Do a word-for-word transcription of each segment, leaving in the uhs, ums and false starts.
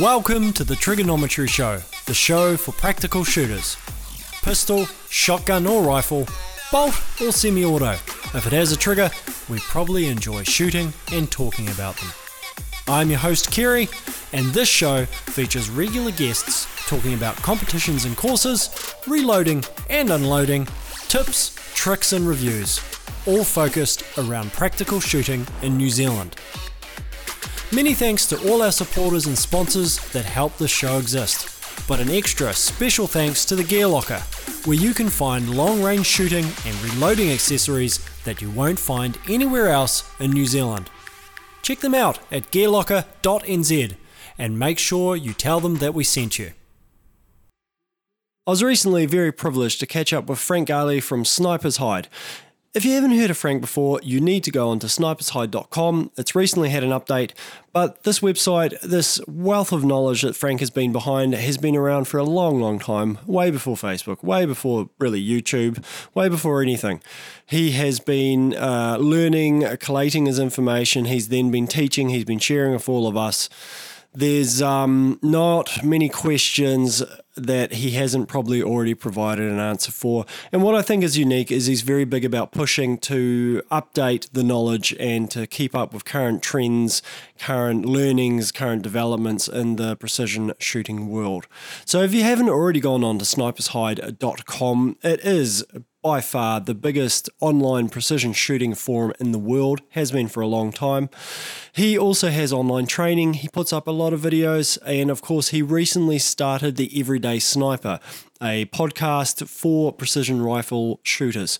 Welcome to the Triggernometry Show, the show for practical shooters. Pistol, shotgun or rifle, bolt or semi-auto. If it has a trigger, we probably enjoy shooting and talking about them. I'm your host Kerry, and this show features regular guests talking about competitions and courses, reloading and unloading, tips, tricks and reviews, all focused around practical shooting in New Zealand. Many thanks to all our supporters and sponsors that help the show exist, but an extra special thanks to the Gear Locker, where you can find long-range shooting and reloading accessories that you won't find anywhere else in New Zealand. Check them out at gear locker dot n z and make sure you tell them that we sent you. I was recently very privileged to catch up with Frank Galli from Sniper's Hide. If you haven't heard of Frank before, you need to go onto snipers hide dot com. It's recently had an update, but this website, this wealth of knowledge that Frank has been behind, has been around for a long, long time, way before Facebook, way before really YouTube, way before anything. He has been uh, learning, collating his information. He's then been teaching. He's been sharing with all of us. There's um, not many questions that he hasn't probably already provided an answer for. And what I think is unique is he's very big about pushing to update the knowledge and to keep up with current trends, current learnings, current developments in the precision shooting world. So if you haven't already gone on to snipers hide dot com, it is by far the biggest online precision shooting forum in the world, has been for a long time. He also has online training, he puts up a lot of videos, and of course he recently started the Everyday Sniper, a podcast for precision rifle shooters.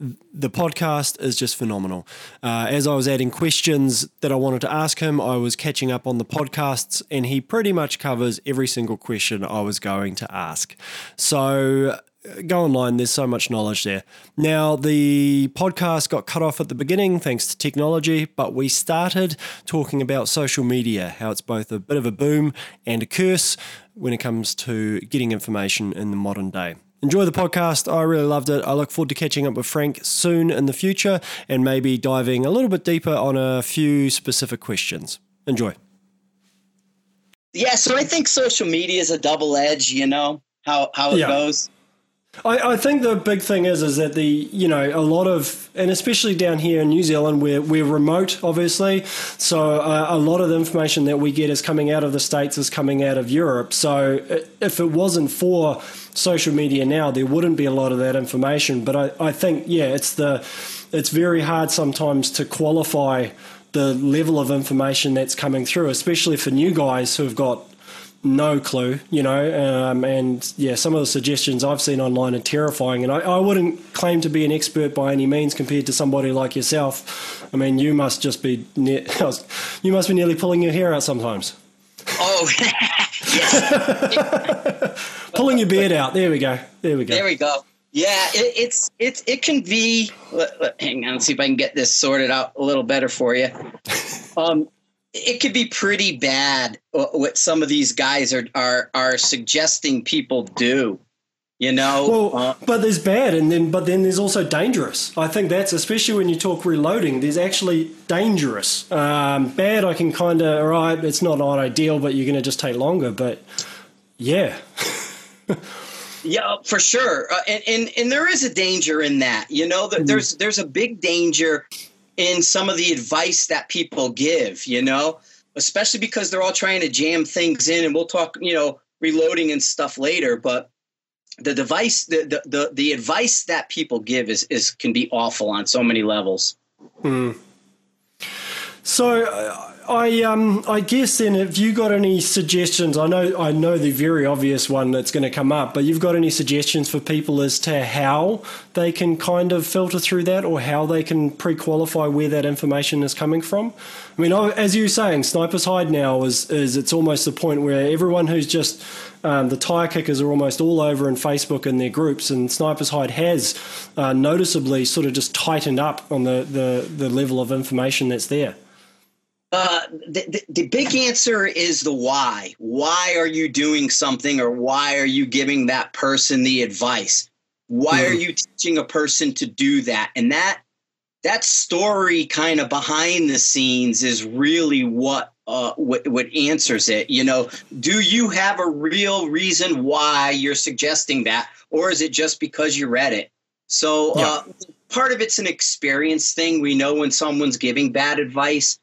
The podcast is just phenomenal. Uh, as I was adding questions that I wanted to ask him, I was catching up on the podcasts, and he pretty much covers every single question I was going to ask. So go online, there's so much knowledge there. Now, the podcast got cut off at the beginning thanks to technology, but we started talking about social media, how it's both a bit of a boom and a curse when it comes to getting information in the modern day. Enjoy the podcast. I really loved it. I look forward to catching up with Frank soon in the future and maybe diving a little bit deeper on a few specific questions. Enjoy. Yeah, so I think social media is a double edge, you know, how, how it yeah. goes. I, I think the big thing is is that the you know a lot of, and especially down here in New Zealand, we're we're remote obviously, so uh, a lot of the information that we get is coming out of the States, is coming out of Europe. So if it wasn't for social media now, there wouldn't be a lot of that information. But I, I think yeah, it's the it's very hard sometimes to qualify the level of information that's coming through, especially for new guys who've got no clue, you know, um, and yeah, some of the suggestions I've seen online are terrifying, and I, I wouldn't claim to be an expert by any means compared to somebody like yourself. I mean, you must just be, ne- you must be nearly pulling your hair out sometimes. Oh, yes. Pulling your beard out. There we go. There we go. There we go. Yeah, it, it's it's it can be. Let, let, hang on, let's see if I can get this sorted out a little better for you. Um. It could be pretty bad what some of these guys are are, are suggesting people do, you know. Well, uh, but there's bad, and then but then there's also dangerous. I think that's, especially when you talk reloading, there's actually dangerous. Um, bad, I can kind of, all right, it's not ideal, but you're going to just take longer. But yeah, yeah, for sure. Uh, and, and and there is a danger in that, you know. That there's there's a big danger in some of the advice that people give, you know, especially because they're all trying to jam things in, and we'll talk, you know, reloading and stuff later. But the device, the the the, the advice that people give is, is can be awful on so many levels. Hmm. So uh, I um I guess then, if you got any suggestions, I know I know the very obvious one that's going to come up, but you've got any suggestions for people as to how they can kind of filter through that, or how they can pre-qualify where that information is coming from? I mean, I, as you were saying, Sniper's Hide now is is it's almost the point where everyone who's just um, the tire kickers are almost all over in Facebook in their groups, and Sniper's Hide has uh, noticeably sort of just tightened up on the the, the level of information that's there. Uh, the, the, the big answer is the why. Why are you doing something, or why are you giving that person the advice? Why mm. are you teaching a person to do that? And that that story kind of behind the scenes is really what uh, what, what answers it. You know, do you have a real reason why you're suggesting that, or is it just because you read it? So yeah. uh, part of it's an experience thing. We know when someone's giving bad advice,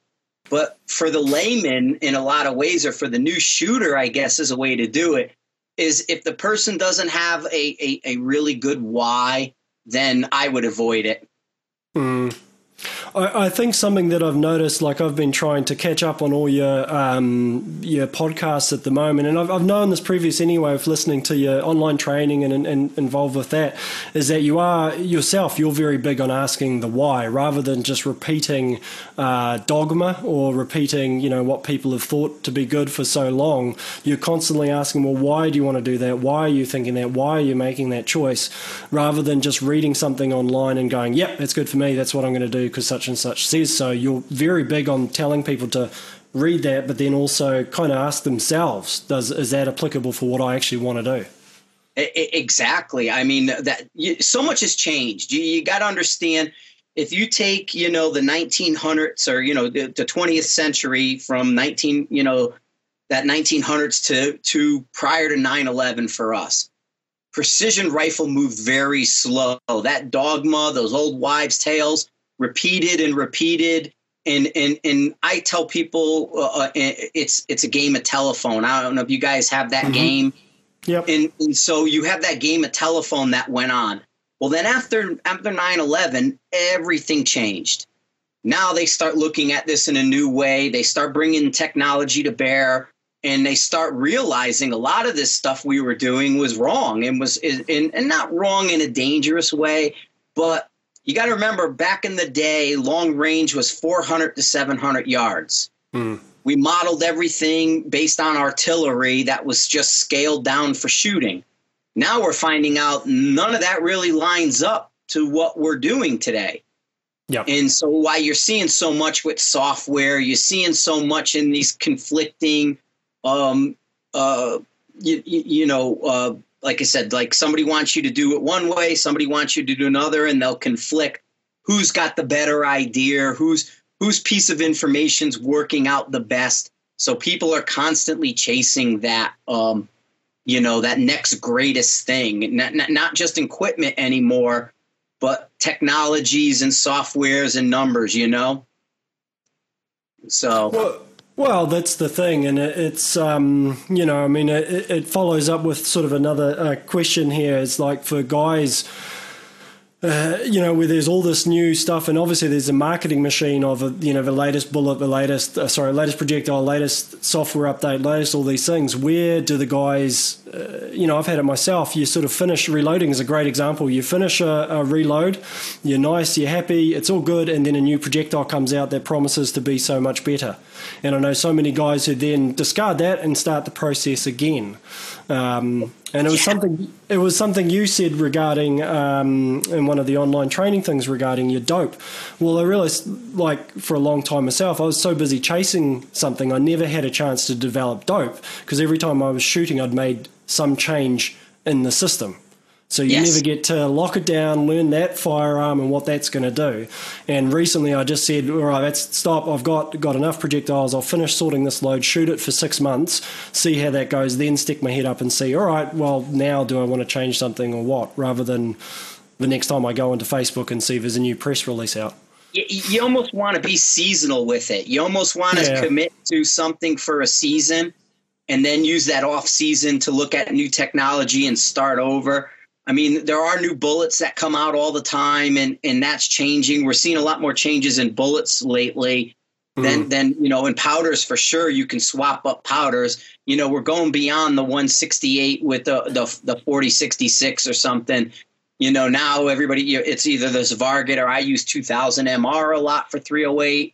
but for the layman in a lot of ways, or for the new shooter, I guess is a way to do it, is if the person doesn't have a, a, a really good why, then I would avoid it. Mm. I, I think something that I've noticed, like I've been trying to catch up on all your um, your podcasts at the moment, and I've, I've known this previous anyway of listening to your online training and, and, and involved with that, is that you are yourself, you're very big on asking the why rather than just repeating uh, dogma or repeating, you know, what people have thought to be good for so long. You're constantly asking, well, why do you want to do that? Why are you thinking that? Why are you making that choice? Rather than just reading something online and going, yep, it's good for me, that's what I'm going to do because such and such says so. You're very big on telling people to read that, but then also kind of ask themselves, does is that applicable for what I actually want to do? Exactly. I mean, that you, so much has changed. You, you got to understand, if you take, you know, the nineteen hundreds or, you know, the, the twentieth century from nineteen, you know, that nineteen hundreds to, to prior to nine eleven for us, precision rifle moved very slow. That dogma, those old wives' tales, repeated and repeated, and and and I tell people uh, it's it's a game of telephone. I don't know if you guys have that mm-hmm. game. Yep. And, and so you have that game of telephone that went on. Well, then after after nine eleven, everything changed. Now they start looking at this in a new way. They start bringing technology to bear, and they start realizing a lot of this stuff we were doing was wrong, and was and, and not wrong in a dangerous way, but you got to remember, back in the day, long range was four hundred to seven hundred yards. Mm. We modeled everything based on artillery that was just scaled down for shooting. Now we're finding out none of that really lines up to what we're doing today. Yep. And so while you're seeing so much with software, you're seeing so much in these conflicting, um, uh, you, you know, uh, like I said, like somebody wants you to do it one way, somebody wants you to do another, and they'll conflict. Who's got the better idea? Who's, whose piece of information's working out the best? So people are constantly chasing that, um, you know, that next greatest thing, not, not, not just equipment anymore, but technologies and softwares and numbers, you know? So... Well, Well, that's the thing, and it, it's, um, you know, I mean, it, it follows up with sort of another uh, question here. It's like for guys... Uh, you know, where there's all this new stuff, and obviously there's a marketing machine of, you know, the latest bullet, the latest, uh, sorry, latest projectile, latest software update, latest all these things. Where do the guys, uh, you know, I've had it myself, you sort of finish, reloading is a great example. You finish a, a reload, you're nice, you're happy, it's all good, and then a new projectile comes out that promises to be so much better. And I know so many guys who then discard that and start the process again. Um, and it was yeah. something it was something you said regarding um, in one of the online training things regarding your dope. Well, I realized, like, for a long time myself, I was so busy chasing something, I never had a chance to develop dope, because every time I was shooting, I'd made some change in the system. So you yes. never get to lock it down, learn that firearm and what that's going to do. And recently I just said, all right, that's stop. I've got got enough projectiles. I'll finish sorting this load, shoot it for six months, see how that goes, then stick my head up and see, all right, well, now do I want to change something or what, rather than the next time I go into Facebook and see if there's a new press release out. You, you almost want to be seasonal with it. You almost want yeah. to commit to something for a season and then use that off season to look at new technology and start over. I mean, there are new bullets that come out all the time, and, and that's changing. We're seeing a lot more changes in bullets lately than, mm. than, you know, in powders for sure. You can swap up powders. You know, we're going beyond the one sixty-eight with the the, the forty sixty-six or something. You know, now everybody, it's either the Zavargit, or I use two thousand M R a lot for three oh eight.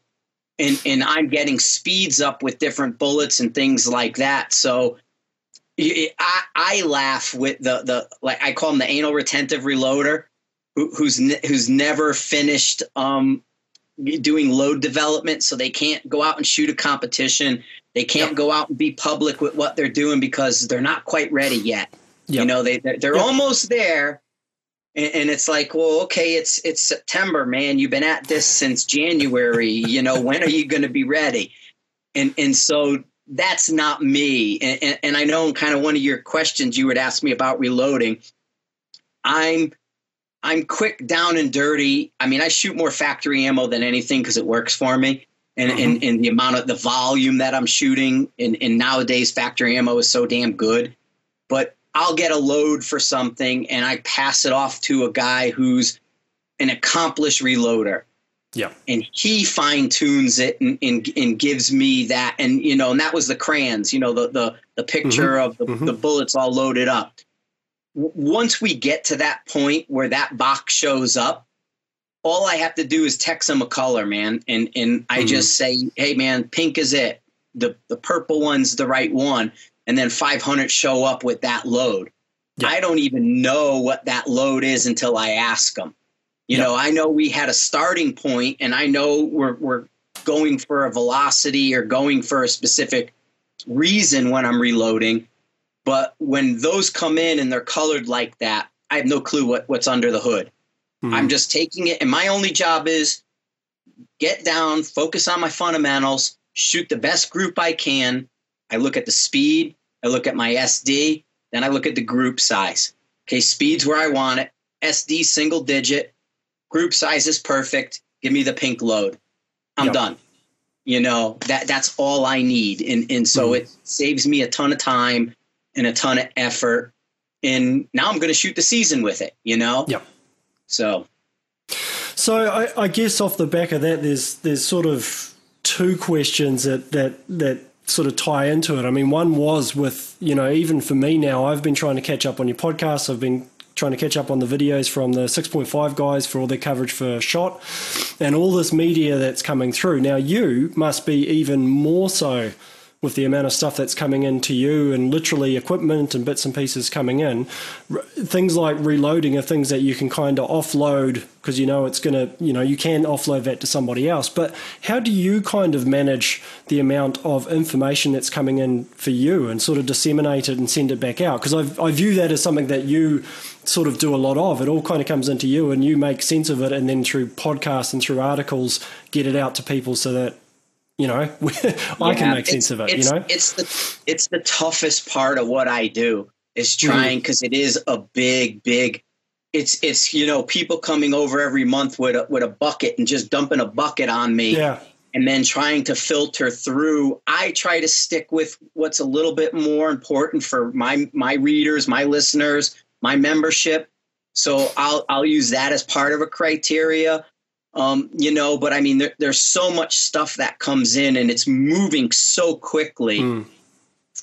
And, and I'm getting speeds up with different bullets and things like that. So I, I laugh with the, the like I call him the anal retentive reloader, who, who's ne- who's never finished um, doing load development, so they can't go out and shoot a competition. They can't yep. go out and be public with what they're doing because they're not quite ready yet. Yep. You know, they they're, they're yep. almost there, and, and it's like, well, okay, it's it's September, man. You've been at this since January. You know, when are you going to be ready? And and so that's not me. And, and, and I know in kind of one of your questions you would ask me about reloading. I'm I'm quick, down and dirty. I mean, I shoot more factory ammo than anything because it works for me. And, mm-hmm. and, and the amount of the volume that I'm shooting, and, and nowadays factory ammo is so damn good. But I'll get a load for something and I pass it off to a guy who's an accomplished reloader. Yeah. And he fine tunes it and, and, and gives me that. And, you know, and that was the crayons, you know, the, the, the picture mm-hmm. of the, mm-hmm. the bullets all loaded up. W- once we get to that point where that box shows up, all I have to do is text him a color, man. And, and I mm-hmm. just say, hey man, pink is it. The, the purple one's the right one. And then five hundred show up with that load. Yeah. I don't even know what that load is until I ask them. You know, I know we had a starting point and I know we're we're going for a velocity or going for a specific reason when I'm reloading. But when those come in and they're colored like that, I have no clue what, what's under the hood. Mm-hmm. I'm just taking it. And my only job is get down, focus on my fundamentals, shoot the best group I can. I look at the speed. I look at my S D. Then I look at the group size. Okay, speed's where I want it. S D single digit. Group size is perfect. Give me the pink load. I'm yep. done. You know, that that's all I need. And and so mm-hmm. it saves me a ton of time and a ton of effort. And now I'm going to shoot the season with it, you know? Yeah. So. So I, I guess off the back of that, there's there's sort of two questions that, that, that sort of tie into it. I mean, one was with, you know, even for me now, I've been trying to catch up on your podcast. I've been trying to catch up on the videos from the six point five guys for all their coverage for SHOT and all this media that's coming through. Now, you must be even more so with the amount of stuff that's coming in to you and literally equipment and bits and pieces coming in. R- things like reloading are things that you can kind of offload because you know it's going to, you know, you can offload that to somebody else. But how do you kind of manage the amount of information that's coming in for you and sort of disseminate it and send it back out? Because I view that as something that you sort of do a lot of. It all kind of comes into you and you make sense of it, and then through podcasts and through articles, get it out to people so that, you know, I yeah, can make sense of it, you know? It's the, it's the toughest part of what I do is trying, because mm-hmm. it is a big, big, it's, it's, you know, people coming over every month with a, with a bucket and just dumping a bucket on me yeah. and then trying to filter through. I try to stick with what's a little bit more important for my, my readers, my listeners, my membership. So I'll, I'll use that as part of a criteria. Um, you know, but I mean, there, there's so much stuff that comes in and it's moving so quickly. Mm.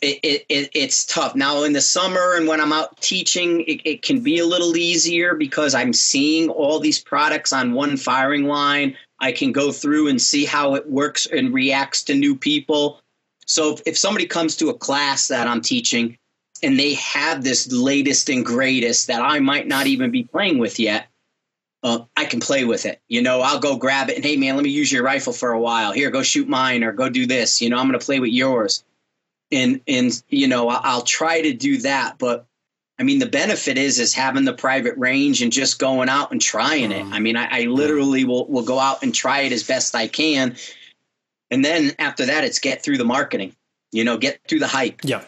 It, it, it, it's tough. Now in the summer and when I'm out teaching, it, it can be a little easier because I'm seeing all these products on one firing line. I can go through and see how it works and reacts to new people. So if, if somebody comes to a class that I'm teaching and they have this latest and greatest that I might not even be playing with yet, Uh, I can play with it. You know, I'll go grab it and, hey, man, let me use your rifle for a while. Here, go shoot mine or go do this. You know, I'm going to play with yours. And, and you know, I'll try to do that. But, I mean, the benefit is is having the private range and just going out and trying it. I mean, I, I literally will, will go out and try it as best I can. And then after that, it's get through the marketing, you know, get through the hype. Yep.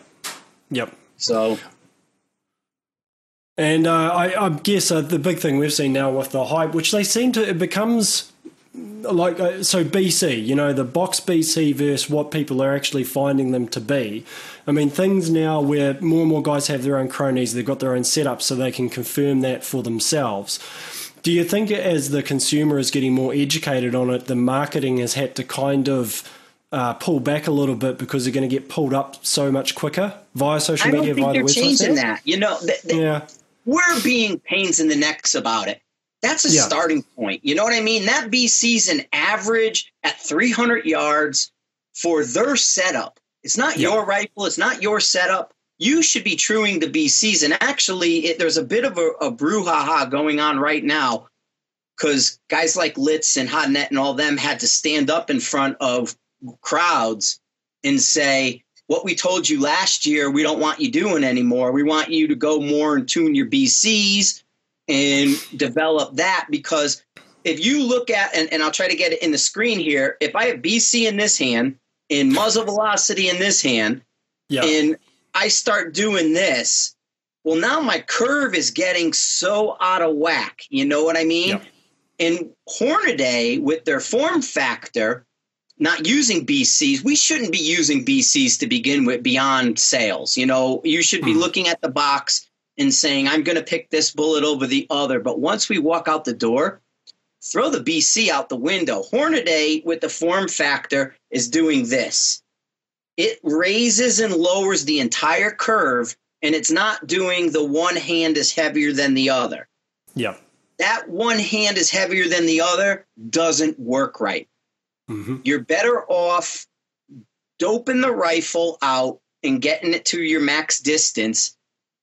Yep. So – And uh, I, I guess uh, the big thing we've seen now with the hype, which they seem to, it becomes like, uh, so B C, you know, the box B C versus what people are actually finding them to be. I mean, things now where more and more guys have their own cronies, they've got their own setup so they can confirm that for themselves. Do you think as the consumer is getting more educated on it, the marketing has had to kind of Uh, pull back a little bit because they're going to get pulled up so much quicker via social media? I don't think they're changing that. You know, th- th- yeah. we're being pains in the necks about it. That's a yeah. starting point. You know what I mean? That B C's an average at three hundred yards for their setup. It's not yeah. your rifle. It's not your setup. You should be truing the B C's. And actually, it, there's a bit of a, a brouhaha going on right now because guys like Litz and Hodnett and all them had to stand up in front of crowds and say, what we told you last year, we don't want you doing anymore. We want you to go more and tune your B C's and develop that. Because if you look at, and, and I'll try to get it in the screen here. If I have B C in this hand and muzzle velocity in this hand, yeah. and I start doing this, well, now my curve is getting so out of whack. You know what I mean? Yeah. And Hornaday, with their form factor, not using B Cs, we shouldn't be using B Cs to begin with beyond sales. You know, you should be mm. looking at the box and saying, I'm going to pick this bullet over the other. But once we walk out the door, throw the B C out the window. Hornaday with the form factor is doing this. It raises and lowers the entire curve, and it's not doing the one hand is heavier than the other. Yeah. That one hand is heavier than the other doesn't work right. Mm-hmm. You're better off doping the rifle out and getting it to your max distance,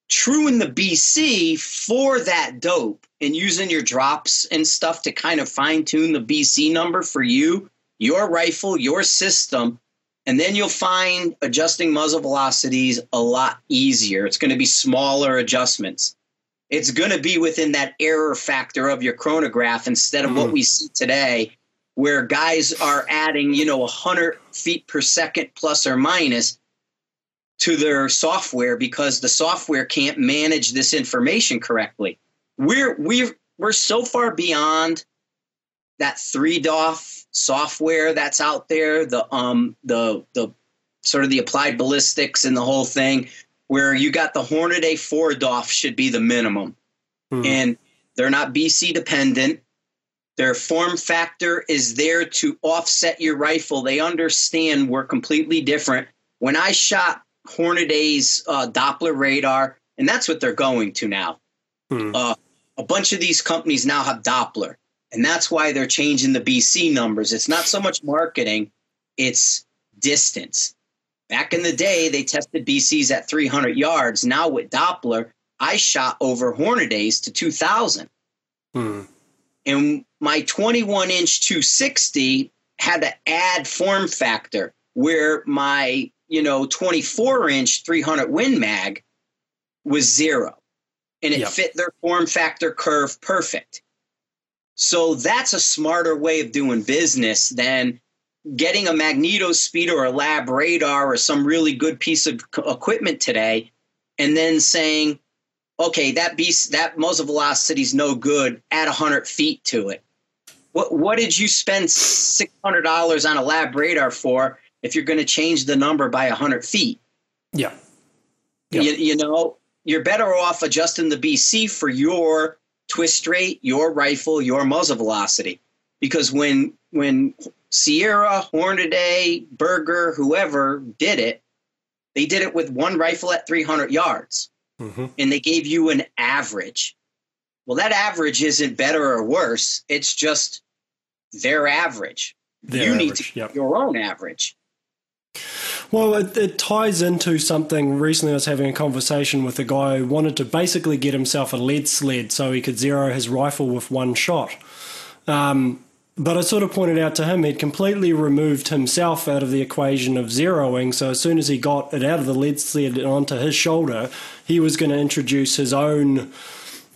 truing the B C for that dope, and using your drops and stuff to kind of fine-tune the B C number for you, your rifle, your system, and then you'll find adjusting muzzle velocities a lot easier. It's going to be smaller adjustments. It's going to be within that error factor of your chronograph instead of mm. what we see today, where guys are adding, you know, one hundred feet per second plus or minus to their software because the software can't manage this information correctly. We're we're we're so far beyond that three D O F software that's out there, the um the the sort of the applied ballistics and the whole thing, where you got the Hornaday four D O F should be the minimum. Mm. And they're not B C dependent. Their form factor is there to offset your rifle. They understand we're completely different. When I shot Hornaday's uh, Doppler radar, and that's what they're going to now. Hmm. Uh, a bunch of these companies now have Doppler, and that's why they're changing the B C numbers. It's not so much marketing, it's distance. Back in the day, they tested B Cs at three hundred yards. Now with Doppler, I shot over Hornaday's to two thousand. Hmm. And my twenty-one inch two sixty had to add form factor, where my, you know, twenty-four inch three hundred Win Mag was zero, and it yep. fit their form factor curve perfect. So that's a smarter way of doing business than getting a MagnetoSpeed or a Lab Radar or some really good piece of equipment today, and then saying, okay, that beast, that muzzle velocity is no good, add one hundred feet to it. What what did you spend six hundred dollars on a Lab Radar for if you're going to change the number by one hundred feet? Yeah. yeah. You, you know, you're better off adjusting the B C for your twist rate, your rifle, your muzzle velocity. Because when when Sierra, Hornaday, Berger, whoever did it, they did it with one rifle at three hundred yards. Mm-hmm. And they gave you an average. Well, that average isn't better or worse. It's just their average. Their you average, need to get yep. your own average. Well, it, it ties into something. Recently I was having a conversation with a guy who wanted to basically get himself a lead sled so he could zero his rifle with one shot. Um, but I sort of pointed out to him he'd completely removed himself out of the equation of zeroing, so as soon as he got it out of the lead sled and onto his shoulder, he was going to introduce his own,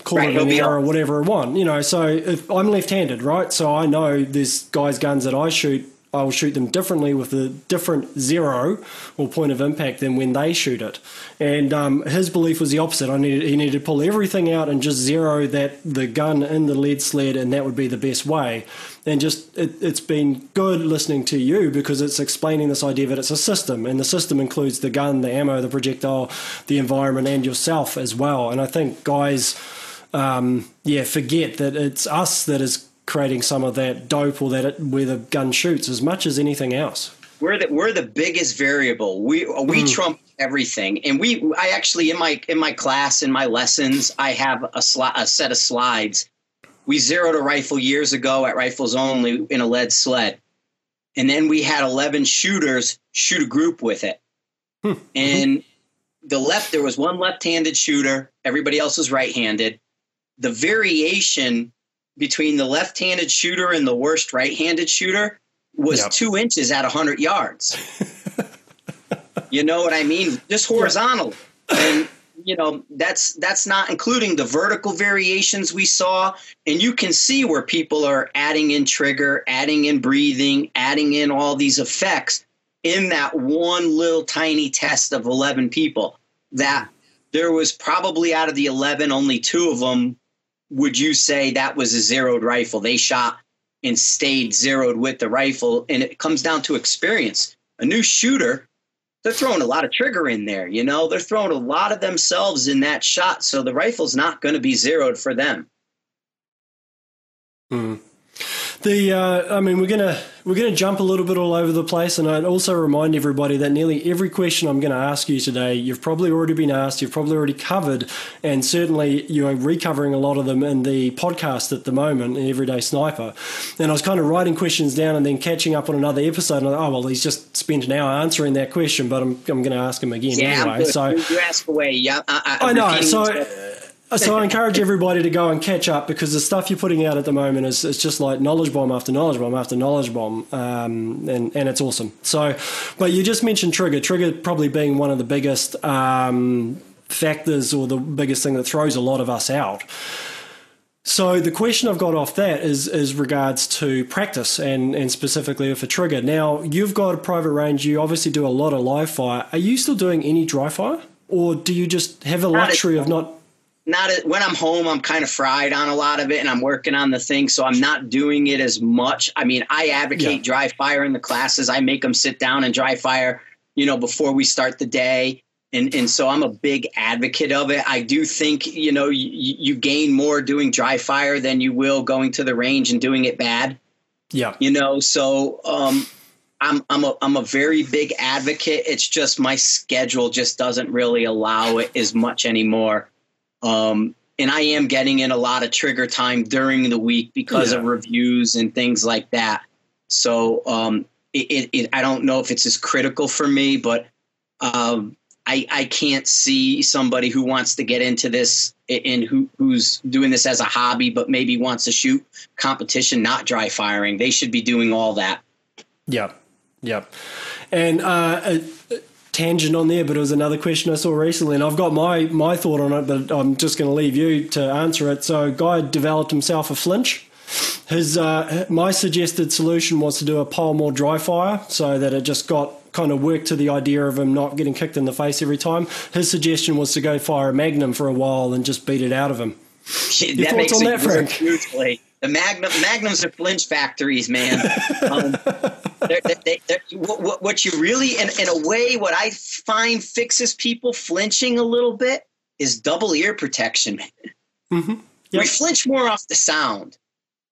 call right, it an error or whatever it want. You know, so if I'm left-handed, right? So I know there's guys' guns that I shoot, I'll shoot them differently with a different zero or point of impact than when they shoot it. And um, his belief was the opposite. I needed, he needed to pull everything out and just zero that the gun in the lead sled, and that would be the best way. And just it, it's been good listening to you, because it's explaining this idea that it's a system, and the system includes the gun, the ammo, the projectile, the environment, and yourself as well. And I think guys, um, yeah, forget that it's us that is creating some of that dope, or that it, where the gun shoots, as much as anything else. We're the we're the biggest variable. We we mm. trump everything. And we I actually in my in my class in my lessons I have a sli- a set of slides. We zeroed a rifle years ago at Rifles Only in a lead sled, and then we had eleven shooters shoot a group with it. Hmm. And the left there was one left-handed shooter. Everybody else was right-handed. The variation between the left-handed shooter and the worst right-handed shooter was yep. two inches at one hundred yards. You know what I mean? Just horizontal. Yep. And, you know, that's that's not including the vertical variations we saw. And you can see where people are adding in trigger, adding in breathing, adding in all these effects. in that one little tiny test of eleven people, that there was probably out of the eleven, only two of them, would you say that was a zeroed rifle? They shot and stayed zeroed with the rifle. And it comes down to experience. A new shooter, they're throwing a lot of trigger in there. You know, they're throwing a lot of themselves in that shot. So the rifle's not going to be zeroed for them. Hmm. The, uh, I mean, we're gonna we're gonna jump a little bit all over the place, and I'd also remind everybody that nearly every question I'm going to ask you today, you've probably already been asked, you've probably already covered, and certainly you are recovering a lot of them in the podcast at the moment, in Everyday Sniper. And I was kind of writing questions down and then catching up on another episode, and I thought, oh well, he's just spent an hour answering that question, but I'm I'm going to ask him again yeah, anyway. Good. So you ask away, yeah. I, I, I know. So. So I encourage everybody to go and catch up, because the stuff you're putting out at the moment is, is just like knowledge bomb after knowledge bomb after knowledge bomb, um, and, and it's awesome. So, but you just mentioned trigger, trigger probably being one of the biggest um, factors, or the biggest thing that throws a lot of us out. So the question I've got off that is is regards to practice, and, and specifically for trigger. Now, you've got a private range, you obviously do a lot of live fire. Are you still doing any dry fire, or do you just have the luxury of not... Not a, when I'm home, I'm kind of fried on a lot of it, and I'm working on the thing, so I'm not doing it as much. I mean, I advocate yeah. dry fire in the classes. I make them sit down and dry fire, you know, before we start the day, and and so I'm a big advocate of it. I do think, you know, you, you gain more doing dry fire than you will going to the range and doing it bad. Yeah, you know, so um, I'm I'm a I'm a very big advocate. It's just my schedule just doesn't really allow it as much anymore. Um, and I am getting in a lot of trigger time during the week because yeah. of reviews and things like that. So, um, it, it, it, I don't know if it's as critical for me, but, um, I, I can't see somebody who wants to get into this and who, who's doing this as a hobby, but maybe wants to shoot competition, not dry firing. They should be doing all that. Yeah. Yeah. And, uh, uh tangent on there, but it was another question I saw recently, and I've got my my thought on it, but I'm just going to leave you to answer it. So a guy developed himself a flinch. His uh, my suggested solution was to do a pole more dry fire, so that it just got kind of worked to the idea of him not getting kicked in the face every time. His suggestion was to go fire a Magnum for a while and just beat it out of him. Shit, Your that thoughts makes on that, Frank? Hugely. The Magnum, Magnums are flinch factories, man. Um, they're, they're, they're, what, what you really, in, in a way, what I find fixes people flinching a little bit is double ear protection. Mm-hmm. Yep. We flinch more off the sound.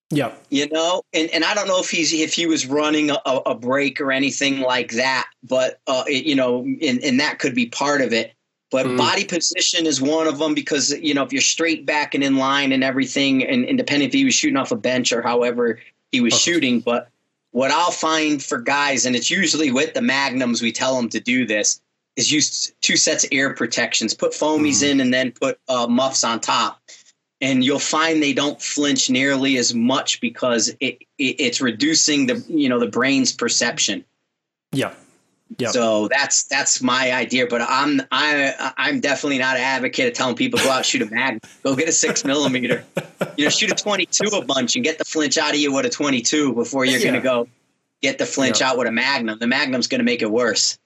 Yeah, you know, and, and I don't know if he's if he was running a, a break or anything like that, but uh, it, you know, and, and that could be part of it. But mm. body position is one of them, because, you know, if you're straight back and in line and everything, and, and depending if he was shooting off a bench or however he was okay. shooting. But what I'll find for guys, and it's usually with the Magnums, we tell them to do this, is use two sets of ear protections. Put foamies mm. in and then put uh, muffs on top. And you'll find they don't flinch nearly as much, because it, it it's reducing the, you know, the brain's perception. Yeah. Yep. So that's that's my idea, but I'm I I'm definitely not an advocate of telling people go out shoot a mag, go get a six millimeter, you know, shoot a twenty-two a bunch and get the flinch out of you with a twenty-two before you're yeah. going to go get the flinch yeah. out with a Magnum. The Magnum's going to make it worse.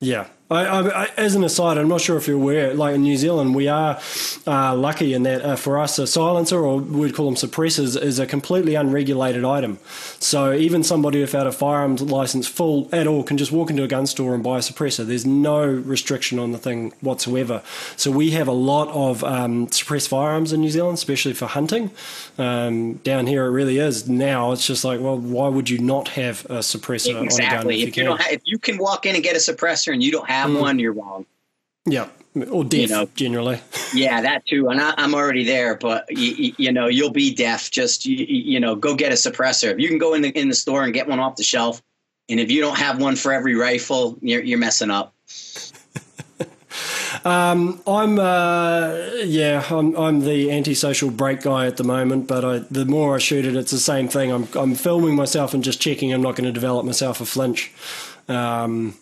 Yeah. I, I, I, as an aside, I'm not sure if you're aware, like in New Zealand, we are uh, lucky in that uh, for us, a silencer, or we'd call them suppressors, is a completely unregulated item. So even somebody without a firearms license full at all can just walk into a gun store and buy a suppressor. There's no restriction on the thing whatsoever. So we have a lot of um, suppressed firearms in New Zealand, especially for hunting. Um, down here, it really is now. It's just like, well, why would you not have a suppressor exactly. on a gun if, if you, you can? Don't have, if you can walk in and get a suppressor and you don't have I'm one, you're wrong. Yeah, or deaf, you know, generally. Yeah, that too. And I, I'm already there, but you, you know, you'll be deaf. Just you, you know, go get a suppressor. You can go in the in the store and get one off the shelf. And if you don't have one for every rifle, you're you're messing up. Um, I'm, uh, yeah, I'm, I'm the antisocial break guy at the moment, but I, the more I shoot it, it's the same thing. I'm, I'm filming myself and just checking I'm not going to develop myself a flinch. Um,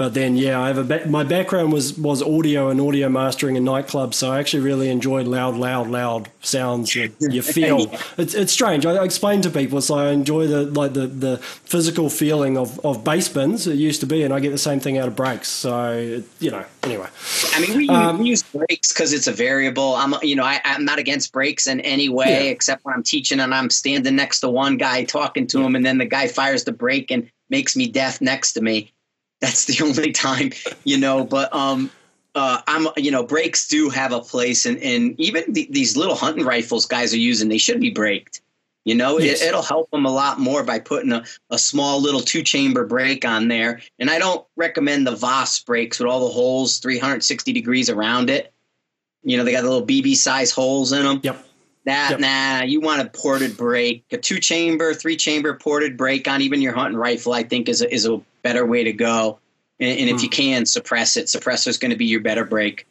But then, yeah, I have a ba- my background was, was audio and audio mastering in nightclubs, so I actually really enjoyed loud, loud, loud sounds. You, you feel it's it's strange. I, I explain to people, so I enjoy the like the, the physical feeling of, of bass bins. It used to be, and I get the same thing out of brakes. So you know, anyway. I mean, we, um, we use brakes because it's a variable. I'm you know I, I'm not against brakes in any way, yeah. except when I'm teaching and I'm standing next to one guy talking to yeah. him, and then the guy fires the brake and makes me deaf next to me. That's the only time, you know, but, um, uh, I'm, you know, brakes do have a place, and, and even the, these little hunting rifles guys are using, they should be braked, you know, yes. it, it'll help them a lot more by putting a, a small little two chamber brake on there. And I don't recommend the Voss brakes with all the holes, three hundred sixty degrees around it. You know, they got the little B B size holes in them. Yep. That, yep. Nah, you want a ported brake, a two chamber, three chamber ported brake on even your hunting rifle, I think is a, is a better way to go. And, and mm. if you can suppress it, suppressor is going to be your better brake.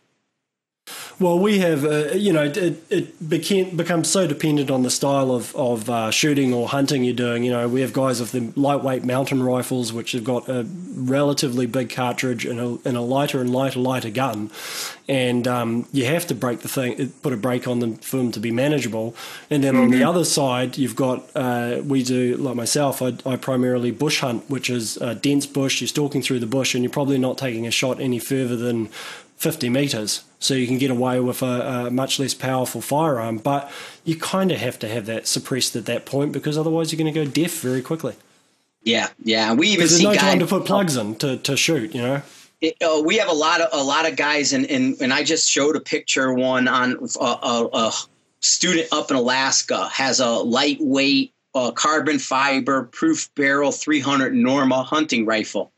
Well, we have, uh, you know, it, it became, becomes so dependent on the style of, of uh, shooting or hunting you're doing. You know, we have guys with the lightweight mountain rifles, which have got a relatively big cartridge and a, and a lighter and lighter, lighter gun. And um, you have to break the thing, put a brake on them for them to be manageable. And then mm-hmm. on the other side, you've got, uh, we do, like myself, I, I primarily bush hunt, which is uh, dense bush. You're stalking through the bush and you're probably not taking a shot any further than fifty meters. So you can get away with a, a much less powerful firearm. But you kind of have to have that suppressed at that point because otherwise you're going to go deaf very quickly. Yeah, yeah. We even see no guys- There's no time to put plugs in to, to shoot, you know? It, uh, we have a lot of a lot of guys, and and, and I just showed a picture one on a, a, a student up in Alaska has a lightweight uh, carbon fiber proof barrel three hundred Norma hunting rifle,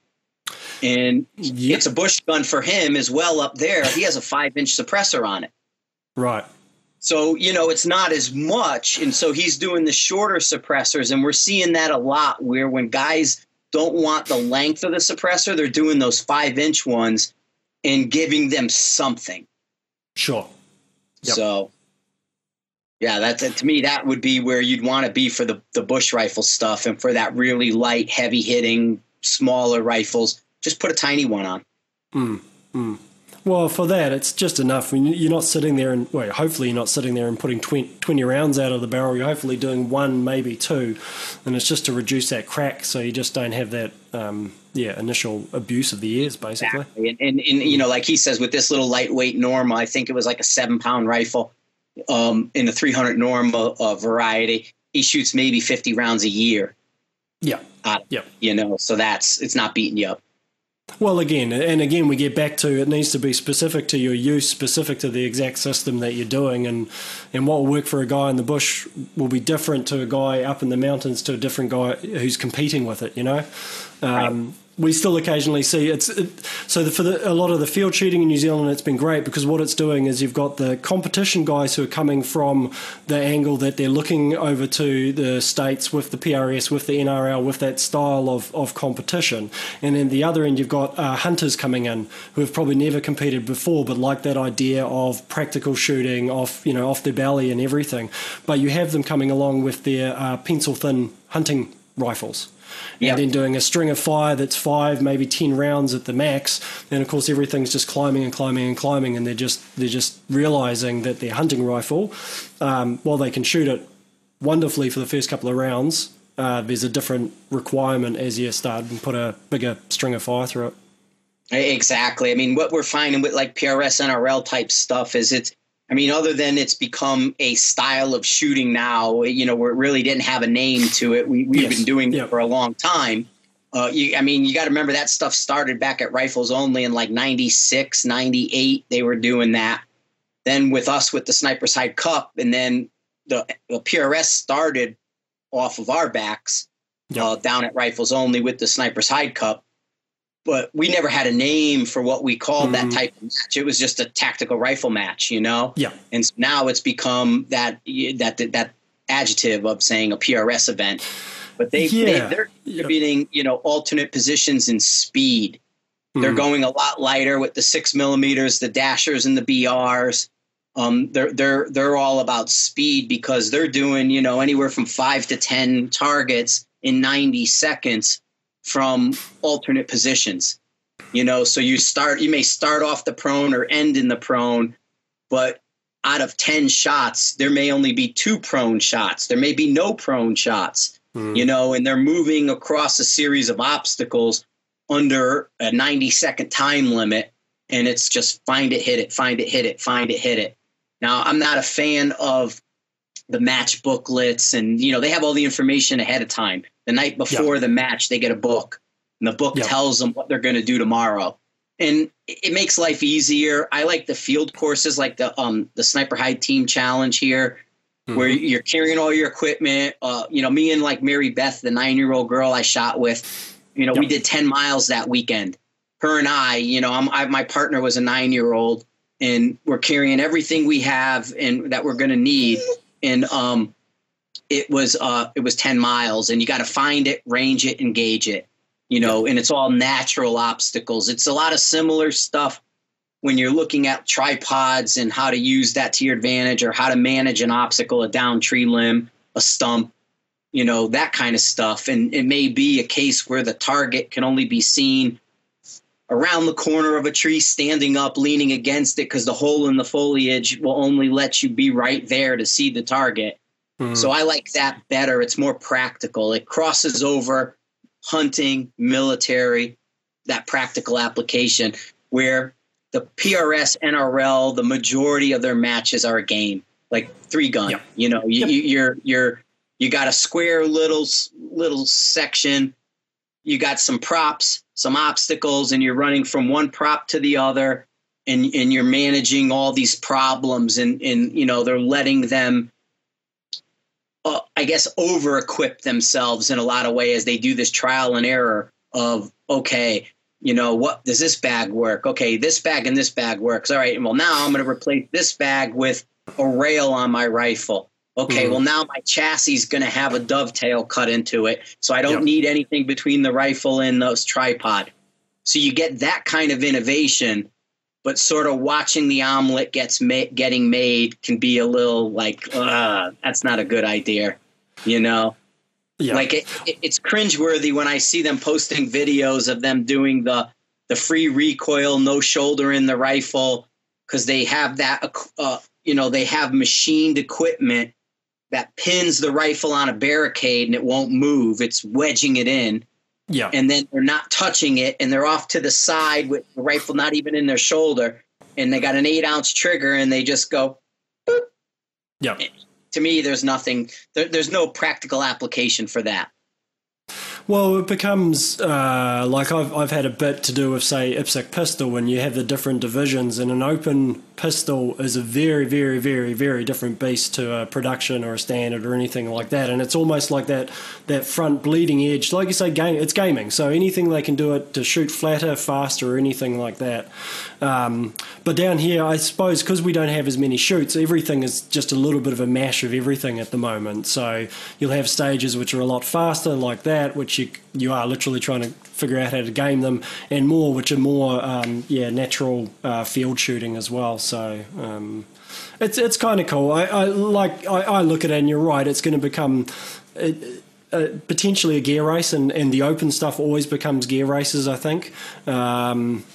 and yep. it's a bush gun for him as well. Up there, he has a five inch suppressor on it, right? So you know it's not as much, and so he's doing the shorter suppressors, and we're seeing that a lot where when guys don't want the length of the suppressor, they're doing those five inch ones and giving them something. Sure. Yep. So yeah, that's to me, that would be where you'd want to be for the, the bush rifle stuff. And for that really light, heavy hitting, smaller rifles, just put a tiny one on. Mm, mm. Well, for that, it's just enough. I mean, you're not sitting there and, well, hopefully you're not sitting there and putting twenty, twenty rounds out of the barrel. You're hopefully doing one, maybe two, and it's just to reduce that crack so you just don't have that, um, yeah, initial abuse of the ears, basically. Exactly. And, and, and, you know, like he says, with this little lightweight Norma, I think it was like a seven-pound rifle um, in the three hundred Norma uh, variety. He shoots maybe fifty rounds a year. Yeah. Out of, yeah. You know, so that's it's not beating you up. Well, again, and again, we get back to it needs to be specific to your use, specific to the exact system that you're doing. And, and what will work for a guy in the bush will be different to a guy up in the mountains to a different guy who's competing with it, you know? Um, right. We still occasionally see it's it, so the, for the, a lot of the field shooting in New Zealand, it's been great because what it's doing is you've got the competition guys who are coming from the angle that they're looking over to the States with the P R S, with the N R L, with that style of, of competition. And then the other end, you've got uh, hunters coming in who have probably never competed before, but like that idea of practical shooting off, you know, off their belly and everything. But you have them coming along with their uh, pencil thin hunting rifles. And yep. then doing a string of fire that's five, maybe ten rounds at the max. And of course, everything's just climbing and climbing and climbing. And they're just they're just realizing that their hunting rifle, um, while they can shoot it wonderfully for the first couple of rounds, uh, there's a different requirement as you start and put a bigger string of fire through it. Exactly. I mean, what we're finding with like P R S, N R L type stuff is it's, I mean, other than it's become a style of shooting now, you know, where it really didn't have a name to it. We, we've yes. been doing yep. it for a long time. Uh, you, I mean, you got to remember that stuff started back at Rifles Only in like ninety-six, ninety-eight. They were doing that. Then with us with the Sniper's Hide Cup, and then the, the P R S started off of our backs yep. uh, down at Rifles Only with the Sniper's Hide Cup. But we never had a name for what we called mm. that type of match. It was just a tactical rifle match, you know? Yeah. And so now it's become that, that, that, that adjective of saying a P R S event, but they, yeah. they they're contributing, yeah. you know, alternate positions in speed. Mm. They're going a lot lighter with the six millimeters, the dashers and the B Rs. Um, they're, they're, they're all about speed because they're doing, you know, anywhere from five to ten targets in ninety seconds from alternate positions. You know, so you start, you may start off the prone or end in the prone, but out of ten shots, there may only be two prone shots. There may be no prone shots, mm. you know, and they're moving across a series of obstacles under a ninety second time limit. And it's just find it, hit it, find it, hit it, find it, hit it. Now, I'm not a fan of the match booklets and, you know, they have all the information ahead of time. The night before yeah. the match, they get a book and the book yeah. tells them what they're going to do tomorrow. And it makes life easier. I like the field courses, like the um the Sniper Hide Team Challenge here, mm-hmm. where you're carrying all your equipment. Uh, you know, me and like Mary Beth, the nine-year-old girl I shot with, you know, yep. we did ten miles that weekend. Her and I, you know, I'm, I, my partner was a nine-year-old, and we're carrying everything we have and that we're going to need. And um, it was uh, it was ten miles, and you got to find it, range it, engage it. You know, and it's all natural obstacles. It's a lot of similar stuff when you're looking at tripods and how to use that to your advantage or how to manage an obstacle, a down tree limb, a stump, you know, that kind of stuff. And it may be a case where the target can only be seen around the corner of a tree, standing up, leaning against it, because the hole in the foliage will only let you be right there to see the target. Mm. So I like that better. It's more practical. It crosses over hunting, military, that practical application, where the P R S, N R L, the majority of their matches are a game, like three gun. Yep. You know, you, yep. you're you're you got a square little little section. You got some props, some obstacles, and you're running from one prop to the other, and and you're managing all these problems, and and you know they're letting them. Uh, I guess, over-equip themselves in a lot of ways as they do this trial and error of, okay, you know, what does this bag work? Okay, this bag and this bag works. All right, well, now I'm going to replace this bag with a rail on my rifle. Okay, mm-hmm. well, now my chassis is going to have a dovetail cut into it, so I don't yep. need anything between the rifle and those tripod. So you get that kind of innovation, but sort of watching the omelet gets ma- getting made can be a little like, uh, that's not a good idea, you know? Yeah. Like it, it, it's cringeworthy when I see them posting videos of them doing the, the free recoil, no shoulder in the rifle, because they have that, uh, you know, they have machined equipment that pins the rifle on a barricade and it won't move. It's wedging it in. Yeah. And then they're not touching it, and they're off to the side with the rifle not even in their shoulder, and they got an eight ounce trigger, and they just go. Boop. Yeah. And to me, there's nothing. There, there's no practical application for that. Well, it becomes uh, like I've I've had a bit to do with, say, I P S C pistol, when you have the different divisions, and an open pistol is a very, very, very, very different beast to a production or a standard or anything like that. And it's almost like that that front bleeding edge, like you say, game, it's gaming. So anything they can do it to shoot flatter, faster, or anything like that. Um, but down here, I suppose, because we don't have as many shoots, everything is just a little bit of a mash of everything at the moment. So you'll have stages which are a lot faster, like that, which you you are literally trying to figure out how to game them, and more which are more um, yeah natural uh, field shooting as well. So um, it's it's kind of cool. I, I like I, I look at it, and you're right. It's going to become a, a, potentially a gear race, and, and the open stuff always becomes gear races, I think. Um,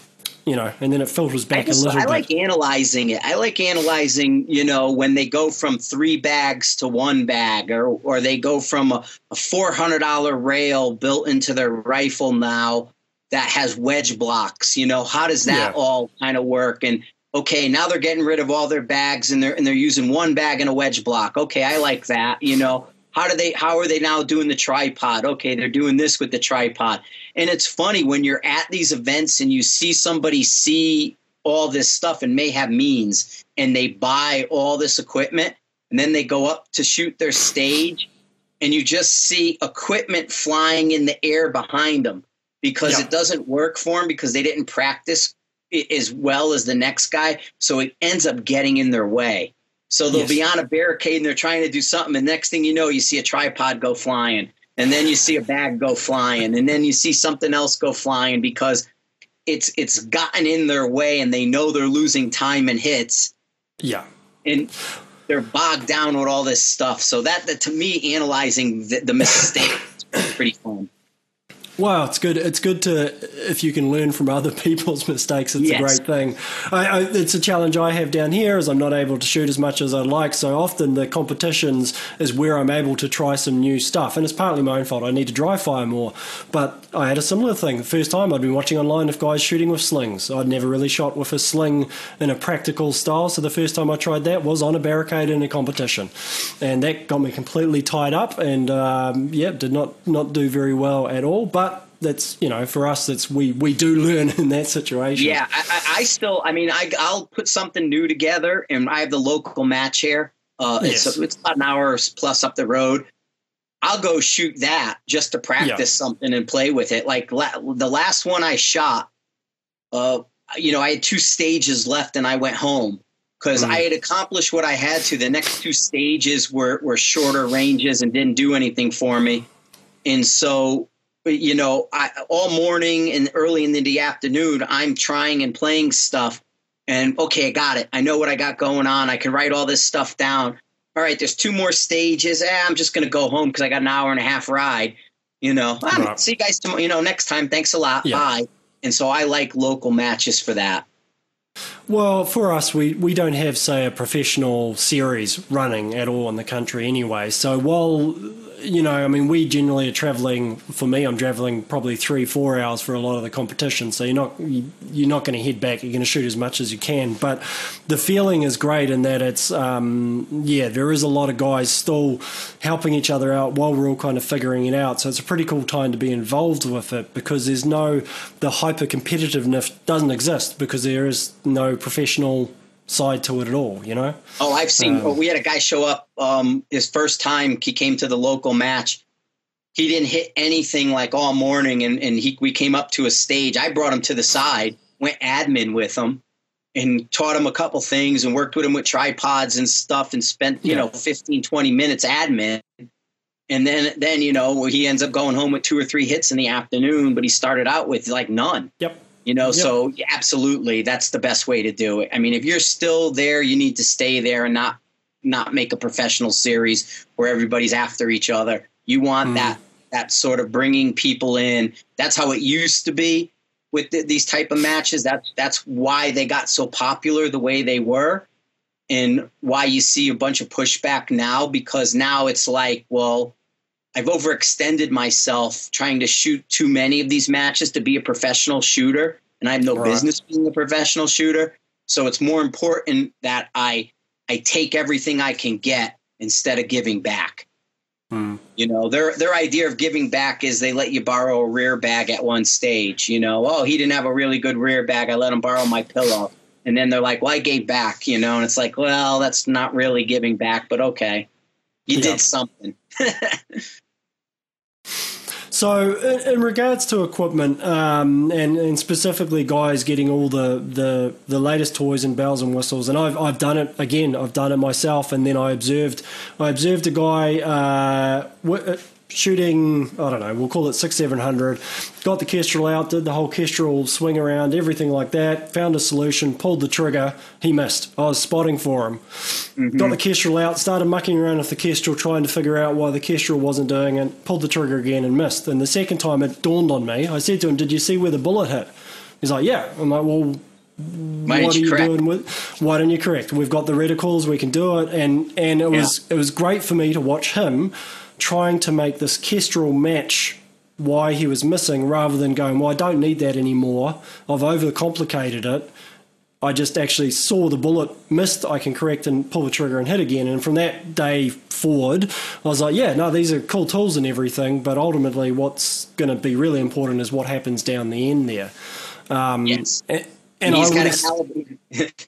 you know, and then it filters back just, a little I bit. I like analyzing it. I like analyzing, you know, when they go from three bags to one bag, or or they go from a, a four hundred dollars rail built into their rifle now that has wedge blocks. You know, how does that yeah. all kind of work? And okay, now they're getting rid of all their bags, and they're and they're using one bag and a wedge block. Okay, I like that. You know, how do they? How are they now doing the tripod? Okay, they're doing this with the tripod. And it's funny when you're at these events and you see somebody see all this stuff and may have means, and they buy all this equipment, and then they go up to shoot their stage, and you just see equipment flying in the air behind them because yep. it doesn't work for them because they didn't practice it as well as the next guy. So it ends up getting in their way. So they'll yes. be on a barricade and they're trying to do something, and next thing you know, you see a tripod go flying. And then you see a bag go flying, and then you see something else go flying because it's it's gotten in their way, and they know they're losing time and hits. Yeah. And they're bogged down with all this stuff. So that, that to me, analyzing the, the mistakes is pretty fun. Wow, it's good. It's good to, if you can learn from other people's mistakes, it's yes. a great thing. I, I, it's a challenge I have down here is I'm not able to shoot as much as I'd like. So often the competitions is where I'm able to try some new stuff. And it's partly my own fault. I need to dry fire more. But I had a similar thing. The first time I'd been watching online of guys shooting with slings. I'd never really shot with a sling in a practical style. So the first time I tried that was on a barricade in a competition. And that got me completely tied up and, um, yeah, did not, not do very well at all. But that's, you know, for us, that's we we do learn in that situation. Yeah, I, I still, I mean, I, I'll put something new together, and I have the local match here. Uh, yes. it's, it's about an hour plus up the road. I'll go shoot that just to practice yeah. something and play with it. Like la- the last one I shot, uh, you know, I had two stages left, and I went home because mm. I had accomplished what I had to. The next two stages were were shorter ranges and didn't do anything for me, and so. You know, I, all morning and early in the afternoon, I'm trying and playing stuff. And, okay, I got it. I know what I got going on. I can write all this stuff down. All right, there's two more stages. Eh, I'm just going to go home because I got an hour and a half ride. You know, I don't, see you guys tomorrow. You know, next time. Thanks a lot. Yeah. Bye. And so I like local matches for that. Well, for us, we, we don't have, say, a professional series running at all in the country anyway. So while... You know, I mean, we generally are traveling. For me, I'm traveling probably three, four hours for a lot of the competition. So you're not you're not going to head back. You're going to shoot as much as you can. But the feeling is great in that it's um, yeah, there is a lot of guys still helping each other out while we're all kind of figuring it out. So it's a pretty cool time to be involved with it because there's no the hyper competitiveness doesn't exist because there is no professional side to it at all, you know? Oh, I've seen, um, we had a guy show up um, his first time he came to the local match. He didn't hit anything like all morning. And, and he, we came up to a stage. I brought him to the side, went admin with him and taught him a couple things and worked with him with tripods and stuff and spent, you yeah. know, fifteen, twenty minutes admin. And then, then, you know, he ends up going home with two or three hits in the afternoon, but he started out with like none. Yep. You know, yep. so absolutely, that's the best way to do it. I mean, if you're still there, you need to stay there and not not make a professional series where everybody's after each other. You want mm. that that sort of bringing people in. That's how it used to be with the, these type of matches. That's that's why they got so popular the way they were and why you see a bunch of pushback now, because now it's like, well, I've overextended myself trying to shoot too many of these matches to be a professional shooter, and I have no right. business being a professional shooter. So it's more important that I I take everything I can get instead of giving back. Hmm. You know, their their idea of giving back is they let you borrow a rear bag at one stage. You know, oh, he didn't have a really good rear bag. I let him borrow my pillow. And then they're like, well, I gave back, you know, and it's like, well, that's not really giving back, but okay. You yeah. did something. So in, in regards to equipment um, and, and specifically guys getting all the, the, the latest toys and bells and whistles, and I've I've done it again. I've done it myself, and then I observed I observed a guy uh, w- shooting. I don't know. We'll call it six seven hundred. Got the Kestrel out, did the whole Kestrel swing around, everything like that. Found a solution, pulled the trigger. He missed. I was spotting for him. Mm-hmm. Got the Kestrel out, started mucking around with the Kestrel, trying to figure out why the Kestrel wasn't doing it, pulled the trigger again and missed. And the second time it dawned on me, I said to him, did you see where the bullet hit? He's like, yeah. I'm like, well, why what are you correct? doing with why don't you correct? We've got the reticles, we can do it. And and it yeah. was it was great for me to watch him trying to make this Kestrel match why he was missing rather than going, well, I don't need that anymore. I've overcomplicated it. I just actually saw the bullet missed. I can correct and pull the trigger and hit again. And from that day forward, I was like, yeah, no, these are cool tools and everything, but ultimately what's going to be really important is what happens down the end there. Um, yes. And, and he's got was, a calib-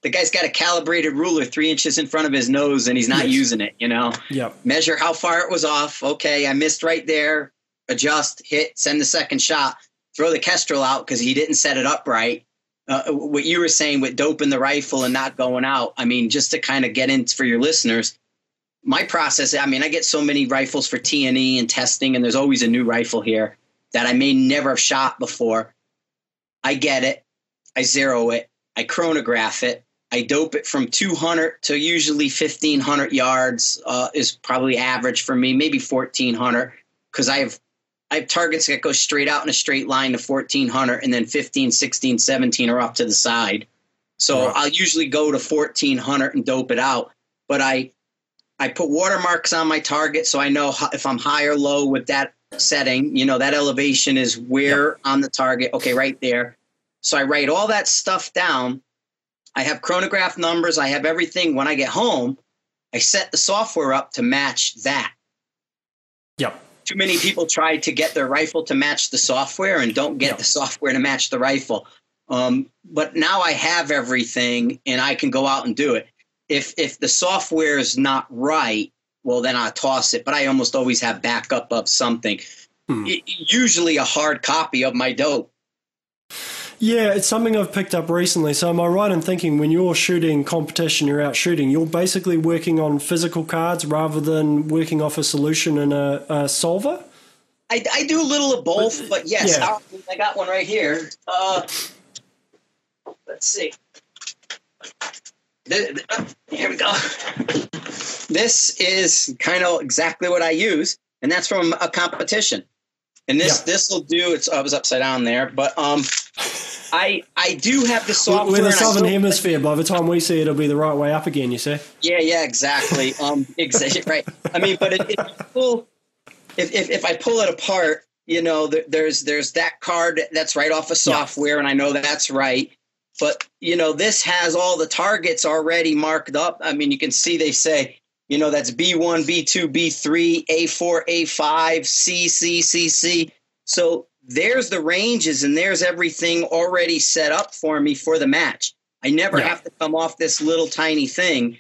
the guy's got a calibrated ruler three inches in front of his nose and he's not yes. using it, you know? Yep. Measure how far it was off. Okay, I missed right there. Adjust, hit, send the second shot, throw the Kestrel out because he didn't set it up right. Uh, what you were saying with doping the rifle and not going out, I mean, just to kind of get in for your listeners, my process, I mean, I get so many rifles for T and E and testing, and there's always a new rifle here that I may never have shot before. I get it. I zero it. I chronograph it. I dope it from two hundred to usually fifteen hundred yards uh, is probably average for me, maybe fourteen hundred because I have I have targets that go straight out in a straight line to fourteen hundred, and then fifteen, sixteen, seventeen are off to the side. So right. I'll usually go to fourteen hundred and dope it out. But I I put watermarks on my target so I know if I'm high or low with that setting. You know, that elevation is where yep. on the target. Okay, right there. So I write all that stuff down. I have chronograph numbers. I have everything. When I get home, I set the software up to match that. Yep. Too many people try to get their rifle to match the software and don't get yep. the software to match the rifle. Um, but now I have everything and I can go out and do it. If if the software is not right, well, then I toss it. But I almost always have backup of something, hmm. it, usually a hard copy of my dope. Yeah, it's something I've picked up recently. So am I right in thinking when you're shooting competition, you're out shooting, you're basically working on physical cards rather than working off a solution in a, a solver? I, I do a little of both, but, but yes, yeah. I got one right here. Uh, let's see. The, the, here we go. This is kind of exactly what I use, and that's from a competition. And this yeah. this will do. It's I was upside down there, but um. I, I do have the software. We're in the southern hemisphere. By the time we see it, it'll be the right way up again, you see? Yeah, yeah, exactly. Um, exactly, right. I mean, but it, it pull, if, if if I pull it apart, you know, there, there's there's that card that's right off of software, yeah. and I know that's right. But, you know, this has all the targets already marked up. I mean, you can see they say, you know, that's B one, B two, B three, A four, A five, C, C, C, C. So there's the ranges and there's everything already set up for me for the match. I never yeah. have to come off this little tiny thing.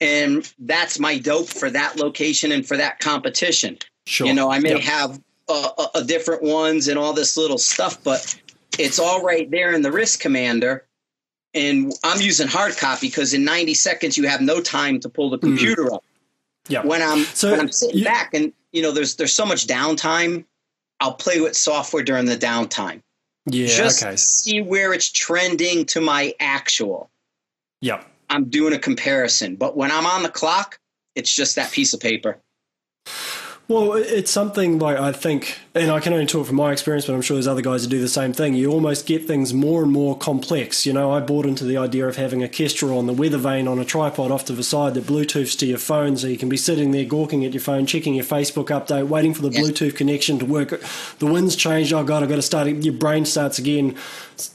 And that's my dope for that location and for that competition. Sure. You know, I may yeah. have uh, uh, different ones and all this little stuff, but it's all right there in the risk commander. And I'm using hard copy because in ninety seconds, you have no time to pull the computer mm. up. Yeah. When I'm, so when I'm sitting you, back and, you know, there's, there's so much downtime. I'll play with software during the downtime. Yeah, just okay. see where it's trending to my actual. Yeah. I'm doing a comparison. But when I'm on the clock, it's just that piece of paper. Well, it's something like I think, and I can only talk from my experience, but I'm sure there's other guys who do the same thing. You almost get things more and more complex. You know, I bought into the idea of having a Kestrel on the weather vane on a tripod off to the side that Bluetooths to your phone, so you can be sitting there gawking at your phone, checking your Facebook update, waiting for the yes. Bluetooth connection to work. The wind's changed. Oh, God, I've got to start. Your brain starts again.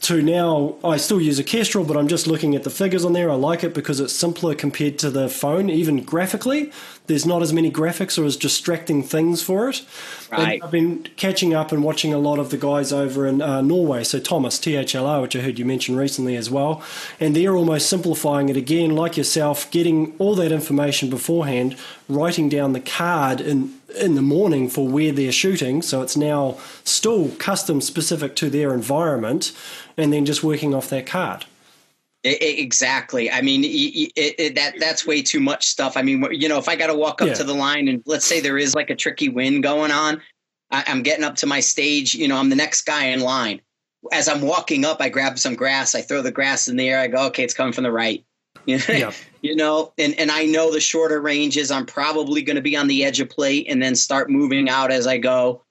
To now, I still use a Kestrel, but I'm just looking at the figures on there. I like it because it's simpler compared to the phone, even graphically. There's not as many graphics or as distracting things for it. Right. And I've been catching up and watching a lot of the guys over in uh, Norway. So Thomas, T H L R, which I heard you mention recently as well. And they're almost simplifying it again, like yourself, getting all that information beforehand, writing down the card in in the morning for where they're shooting. So it's now still custom specific to their environment and then just working off that card. Exactly. I mean, it, it, that that's way too much stuff. I mean, you know, if I got to walk up yeah. to the line and let's say there is like a tricky wind going on, I, I'm getting up to my stage, you know, I'm the next guy in line. As I'm walking up, I grab some grass, I throw the grass in the air, I go, okay, it's coming from the right. yeah. You know, and, and I know the shorter ranges, I'm probably going to be on the edge of plate and then start moving out as I go,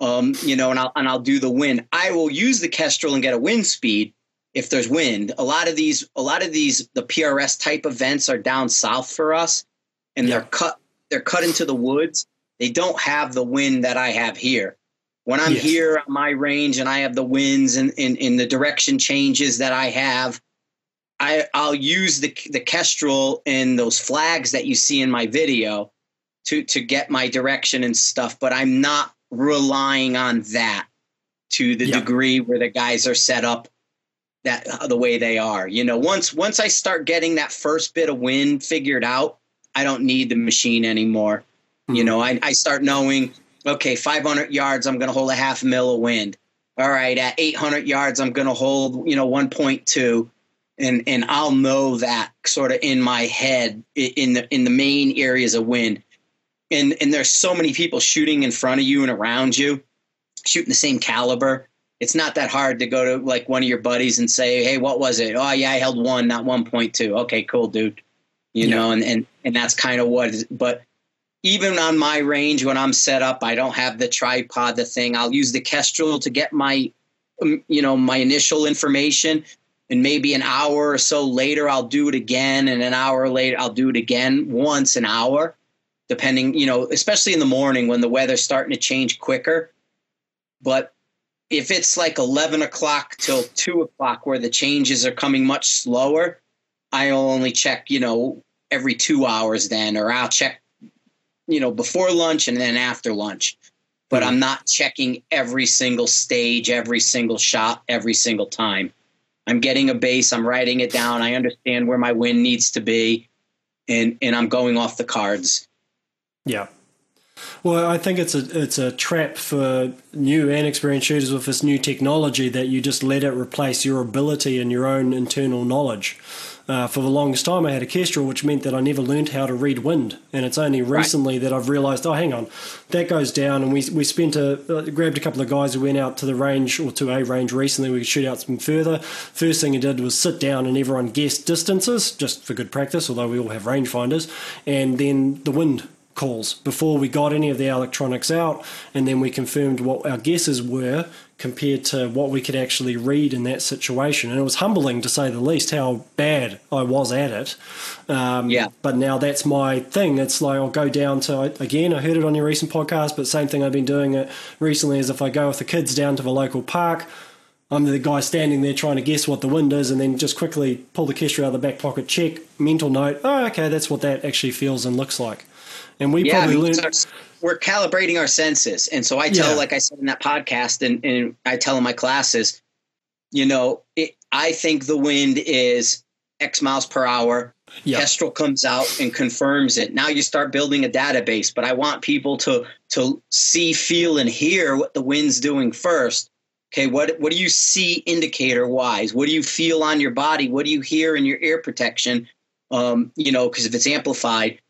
um, you know, and I'll, and I'll do the wind. I will use the Kestrel and get a wind speed. If there's wind, a lot of these, a lot of these, the P R S type events are down south for us, and yeah. they're cut, they're cut into the woods. They don't have the wind that I have here. When I'm yes. here on my range and I have the winds and in, in, in the direction changes that I have, I, I'll use the the Kestrel and those flags that you see in my video to to get my direction and stuff. But I'm not relying on that to the yeah. degree where the guys are set up. That the way they are, you know, once, once I start getting that first bit of wind figured out, I don't need the machine anymore. Mm-hmm. You know, I, I start knowing, okay, five hundred yards, I'm going to hold a half mil of wind. All right. At eight hundred yards, I'm going to hold, you know, one point two and, and I'll know that sort of in my head in the, in the main areas of wind. And, and there's so many people shooting in front of you and around you shooting the same caliber. It's not that hard to go to like one of your buddies and say, hey, what was it? Oh, yeah, I held one, not one point two. Okay, cool, dude. You yeah. know, and, and, and that's kind of what it is. But even on my range when I'm set up, I don't have the tripod, the thing. I'll use the Kestrel to get my, you know, my initial information. And maybe an hour or so later, I'll do it again. And an hour later, I'll do it again once an hour, depending, you know, especially in the morning when the weather's starting to change quicker. But if it's like eleven o'clock till two o'clock where the changes are coming much slower, I'll only check, you know, every two hours then, or I'll check, you know, before lunch and then after lunch. But mm-hmm. I'm not checking every single stage, every single shot, every single time. I'm getting a base. I'm writing it down. I understand where my win needs to be, and and I'm going off the cards. Yeah. Well, I think it's a it's a trap for new and experienced shooters with this new technology that you just let it replace your ability and your own internal knowledge. Uh, for the longest time, I had a Kestrel, which meant that I never learned how to read wind, and it's only recently right. that I've realised, oh, hang on, that goes down, and we we spent a uh, grabbed a couple of guys who went out to the range, or to a range recently, we could shoot out some further. First thing I did was sit down and everyone guessed distances, just for good practice, although we all have rangefinders, and then the wind calls before we got any of the electronics out, and then we confirmed what our guesses were compared to what we could actually read in that situation. And it was humbling, to say the least, how bad I was at it. Um, yeah. But now that's my thing. It's like I'll go down to, again, I heard it on your recent podcast, but same thing I've been doing it recently is if I go with the kids down to the local park, I'm the guy standing there trying to guess what the wind is and then just quickly pull the Kestrel out of the back pocket, check, mental note, oh, okay, that's what that actually feels and looks like. And we yeah, probably I mean, learned... our, we're calibrating our senses. And so I tell, yeah. like I said in that podcast, and, and I tell in my classes, you know, it, I think the wind is X miles per hour. Yeah. Kestrel comes out and confirms it. Now you start building a database, but I want people to to see, feel, and hear what the wind's doing first. Okay, what what do you see indicator-wise? What do you feel on your body? What do you hear in your ear protection? Um, you know, because if it's amplified...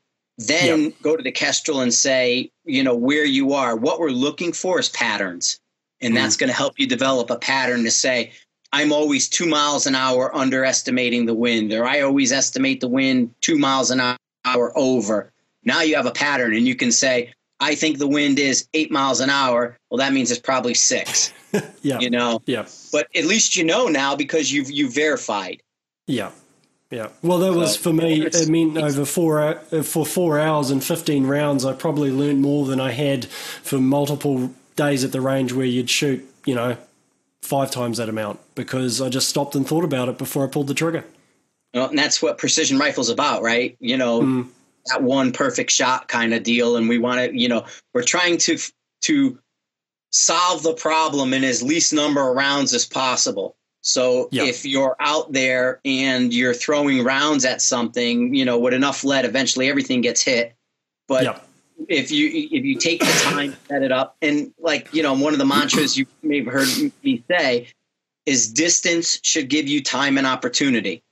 Then yep. go to the Kestrel and say, you know, where you are. What we're looking for is patterns. And mm-hmm. that's going to help you develop a pattern to say, I'm always two miles an hour underestimating the wind, or I always estimate the wind two miles an hour over. Now you have a pattern and you can say, I think the wind is eight miles an hour. Well, that means it's probably six, yeah. you know, yeah. but at least you know now because you've, you've verified. Yeah. Yeah, well, that was for me. It meant over four for four hours and fifteen rounds, I probably learned more than I had for multiple days at the range, where you'd shoot, you know, five times that amount because I just stopped and thought about it before I pulled the trigger. Well, and that's what precision rifle's about, right? You know, mm. that one perfect shot kind of deal, and we want to, you know, we're trying to to solve the problem in as least number of rounds as possible. So yep. if you're out there and you're throwing rounds at something, you know, with enough lead, eventually everything gets hit. But yep. if you if you take the time to set it up, and like, you know, one of the mantras you may have heard me say is distance should give you time and opportunity.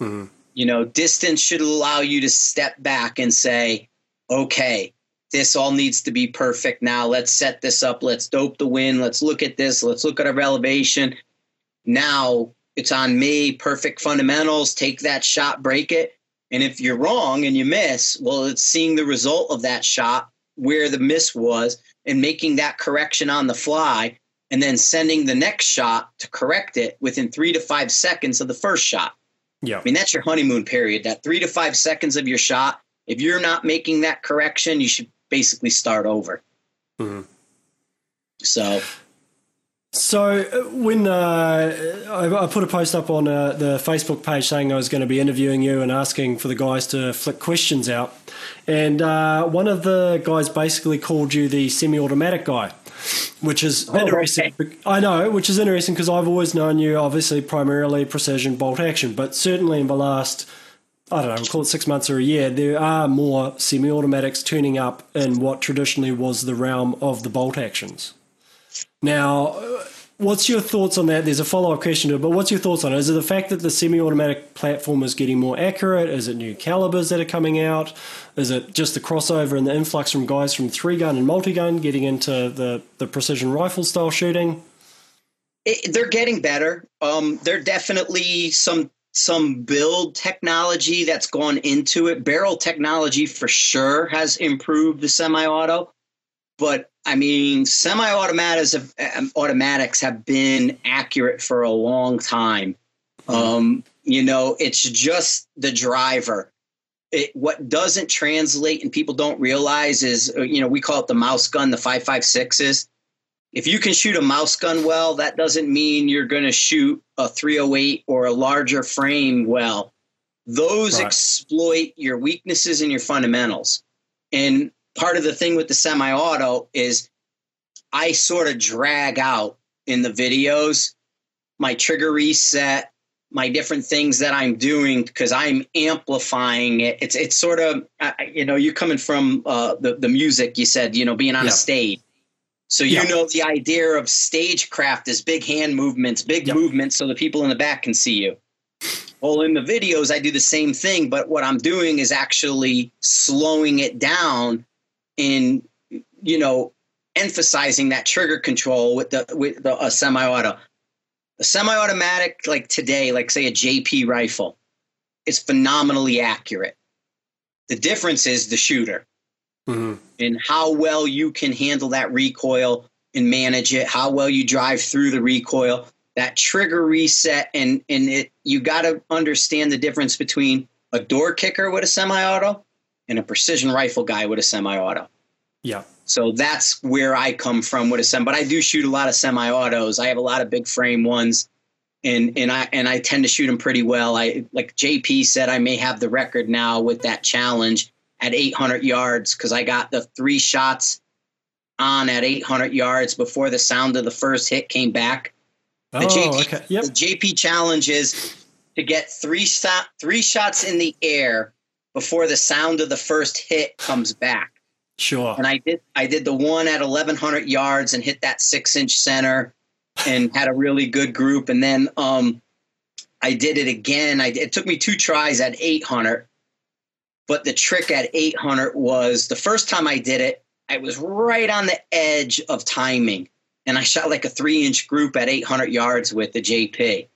Mm-hmm. You know, distance should allow you to step back and say, okay, this all needs to be perfect now. Let's set this up. Let's dope the wind. Let's look at this. Let's look at our elevation. Now it's on me, perfect fundamentals, take that shot, break it. And if you're wrong and you miss, well, it's seeing the result of that shot, where the miss was, and making that correction on the fly, and then sending the next shot to correct it within three to five seconds of the first shot. Yeah. I mean, that's your honeymoon period, that three to five seconds of your shot. If you're not making that correction, you should basically start over. Mm-hmm. So... So when uh, I, I put a post up on uh, the Facebook page saying I was going to be interviewing you and asking for the guys to flick questions out, and uh, one of the guys basically called you the semi-automatic guy, which is oh, interesting. Okay. I know, which is interesting because I've always known you, obviously, primarily precision bolt action, but certainly in the last, I don't know, we'll call it six months or a year, there are more semi-automatics turning up in what traditionally was the realm of the bolt actions. Now, what's your thoughts on that? There's a follow-up question to it, but what's your thoughts on it? Is it the fact that the semi-automatic platform is getting more accurate? Is it new calibers that are coming out? Is it just the crossover and the influx from guys from three-gun and multi-gun getting into the, the precision rifle-style shooting? It, they're getting better. Um, there are definitely some some build technology that's gone into it. Barrel technology for sure has improved the semi-auto, but I mean, semi-automatics have, automatics have been accurate for a long time. Um, you know, it's just the driver. It, what doesn't translate and people don't realize is, you know, we call it the mouse gun, the five five sixes. If you can shoot a mouse gun well, that doesn't mean you're going to shoot a three oh eight or a larger frame well. Those right. exploit your weaknesses and your fundamentals. And part of the thing with the semi-auto is I sort of drag out in the videos my trigger reset, my different things that I'm doing, because I'm amplifying it. It's it's sort of, you know, you're coming from uh, the, the music, you said, you know, being on yeah. a stage. So, you yeah. know, the idea of stagecraft is big hand movements, big yeah. movements so the people in the back can see you. Well, in the videos, I do the same thing, but what I'm doing is actually slowing it down and, you know, emphasizing that trigger control with the with the uh, semi-auto. A semi-automatic, like today, like say a J P rifle, is phenomenally accurate. The difference is the shooter mm-hmm. and how well you can handle that recoil and manage it, how well you drive through the recoil, that trigger reset. And, and it, you got to understand the difference between a door kicker with a semi-auto and a precision rifle guy with a semi-auto. Yeah. So that's where I come from with a semi, but I do shoot a lot of semi-autos. I have a lot of big frame ones, and and I and I tend to shoot them pretty well. I like J P said, I may have the record now with that challenge at eight hundred yards because I got the three shots on at eight hundred yards before the sound of the first hit came back. The oh, J P, okay. Yep. The J P challenge is to get three shot three shots in the air before the sound of the first hit comes back. Sure. And I did, I did the one at eleven hundred yards and hit that six inch center and had a really good group. And then, um, I did it again. I, it took me two tries at eight hundred, but the trick at eight hundred was the first time I did it, I was right on the edge of timing and I shot like a three inch group at eight hundred yards with the J P.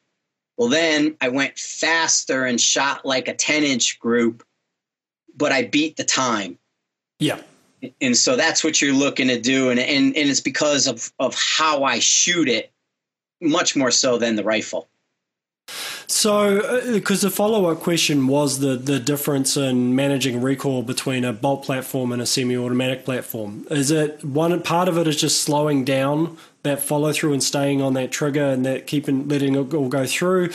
Well, then I went faster and shot like a ten inch group, but I beat the time. Yeah. And so that's what you're looking to do. And, and, and it's because of, of how I shoot it much more so than the rifle. So, because the follow-up question was the, the difference in managing recoil between a bolt platform and a semi-automatic platform. Is it one part of it is just slowing down that follow through and staying on that trigger and that keeping letting it all go through?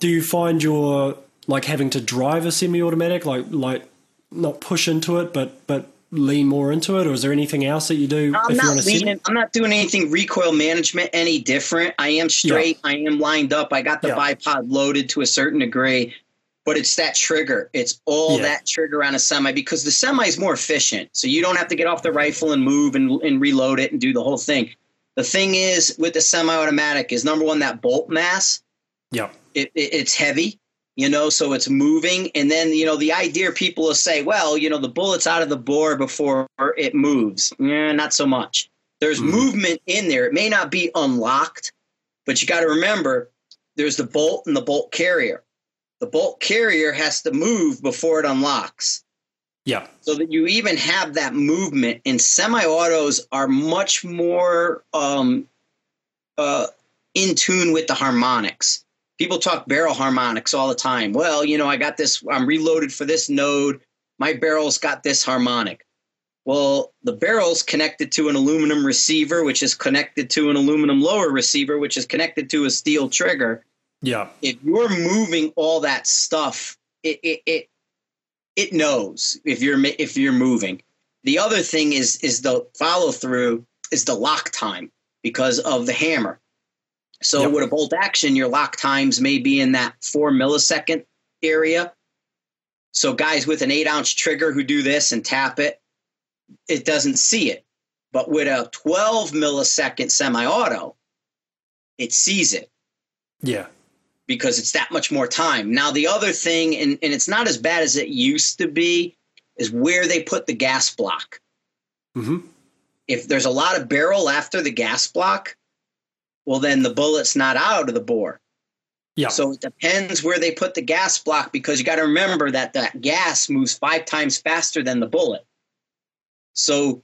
Do you find you're like having to drive a semi-automatic, like, like not push into it, but, but, lean more into it, or is there anything else that you do? I'm, if not, you want to leaning, I'm not doing anything recoil management any different. I am straight. Yeah. I am lined up. I got the yeah. bipod loaded to a certain degree, but it's that trigger. It's all yeah. that trigger on a semi, because the semi is more efficient. So you don't have to get off the rifle and move and, and reload it and do the whole thing. The thing is with the semi-automatic is number one, that bolt mass. Yeah. It, it, it's heavy. You know, so it's moving. And then, you know, the idea people will say, well, you know, the bullet's out of the bore before it moves. Eh, not so much. There's mm. movement in there. It may not be unlocked, but you got to remember there's the bolt and the bolt carrier. The bolt carrier has to move before it unlocks. Yeah. So that you even have that movement. And semi-autos are much more um, uh, in tune with the harmonics. People talk barrel harmonics all the time. Well, you know, I got this, I'm reloaded for this node. My barrel's got this harmonic. Well, the barrel's connected to an aluminum receiver, which is connected to an aluminum lower receiver, which is connected to a steel trigger. Yeah. If you're moving all that stuff, it it it, it knows if you're if you're moving. The other thing is is the follow through is the lock time because of the hammer. So yep. with a bolt action, your lock times may be in that four millisecond area. So guys with an eight ounce trigger who do this and tap it, it doesn't see it. But with a twelve millisecond semi-auto, it sees it. Yeah. Because it's that much more time. Now, the other thing, and, and it's not as bad as it used to be, is where they put the gas block. Mm-hmm. If there's a lot of barrel after the gas block, well, then the bullet's not out of the bore. Yeah. So it depends where they put the gas block, because you got to remember that that gas moves five times faster than the bullet. So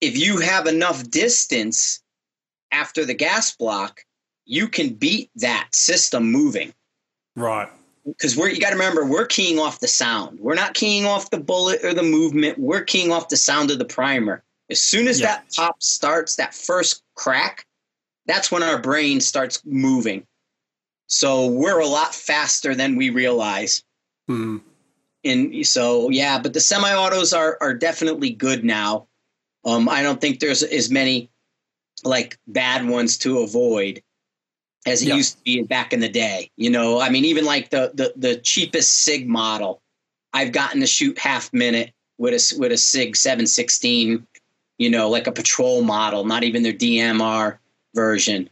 if you have enough distance after the gas block, you can beat that system moving. Right. Because we're, you got to remember, we're keying off the sound. We're not keying off the bullet or the movement. We're keying off the sound of the primer. As soon as yeah. that pop starts, that first crack, that's when our brain starts moving. So we're a lot faster than we realize. Mm. And so, yeah, but the semi-autos are, are definitely good now. Um, I don't think there's as many like bad ones to avoid as it yeah. used to be back in the day. You know, I mean, even like the, the, the cheapest SIG model, I've gotten to shoot half minute with a, with a SIG seven sixteen, you know, like a patrol model, not even their D M R version.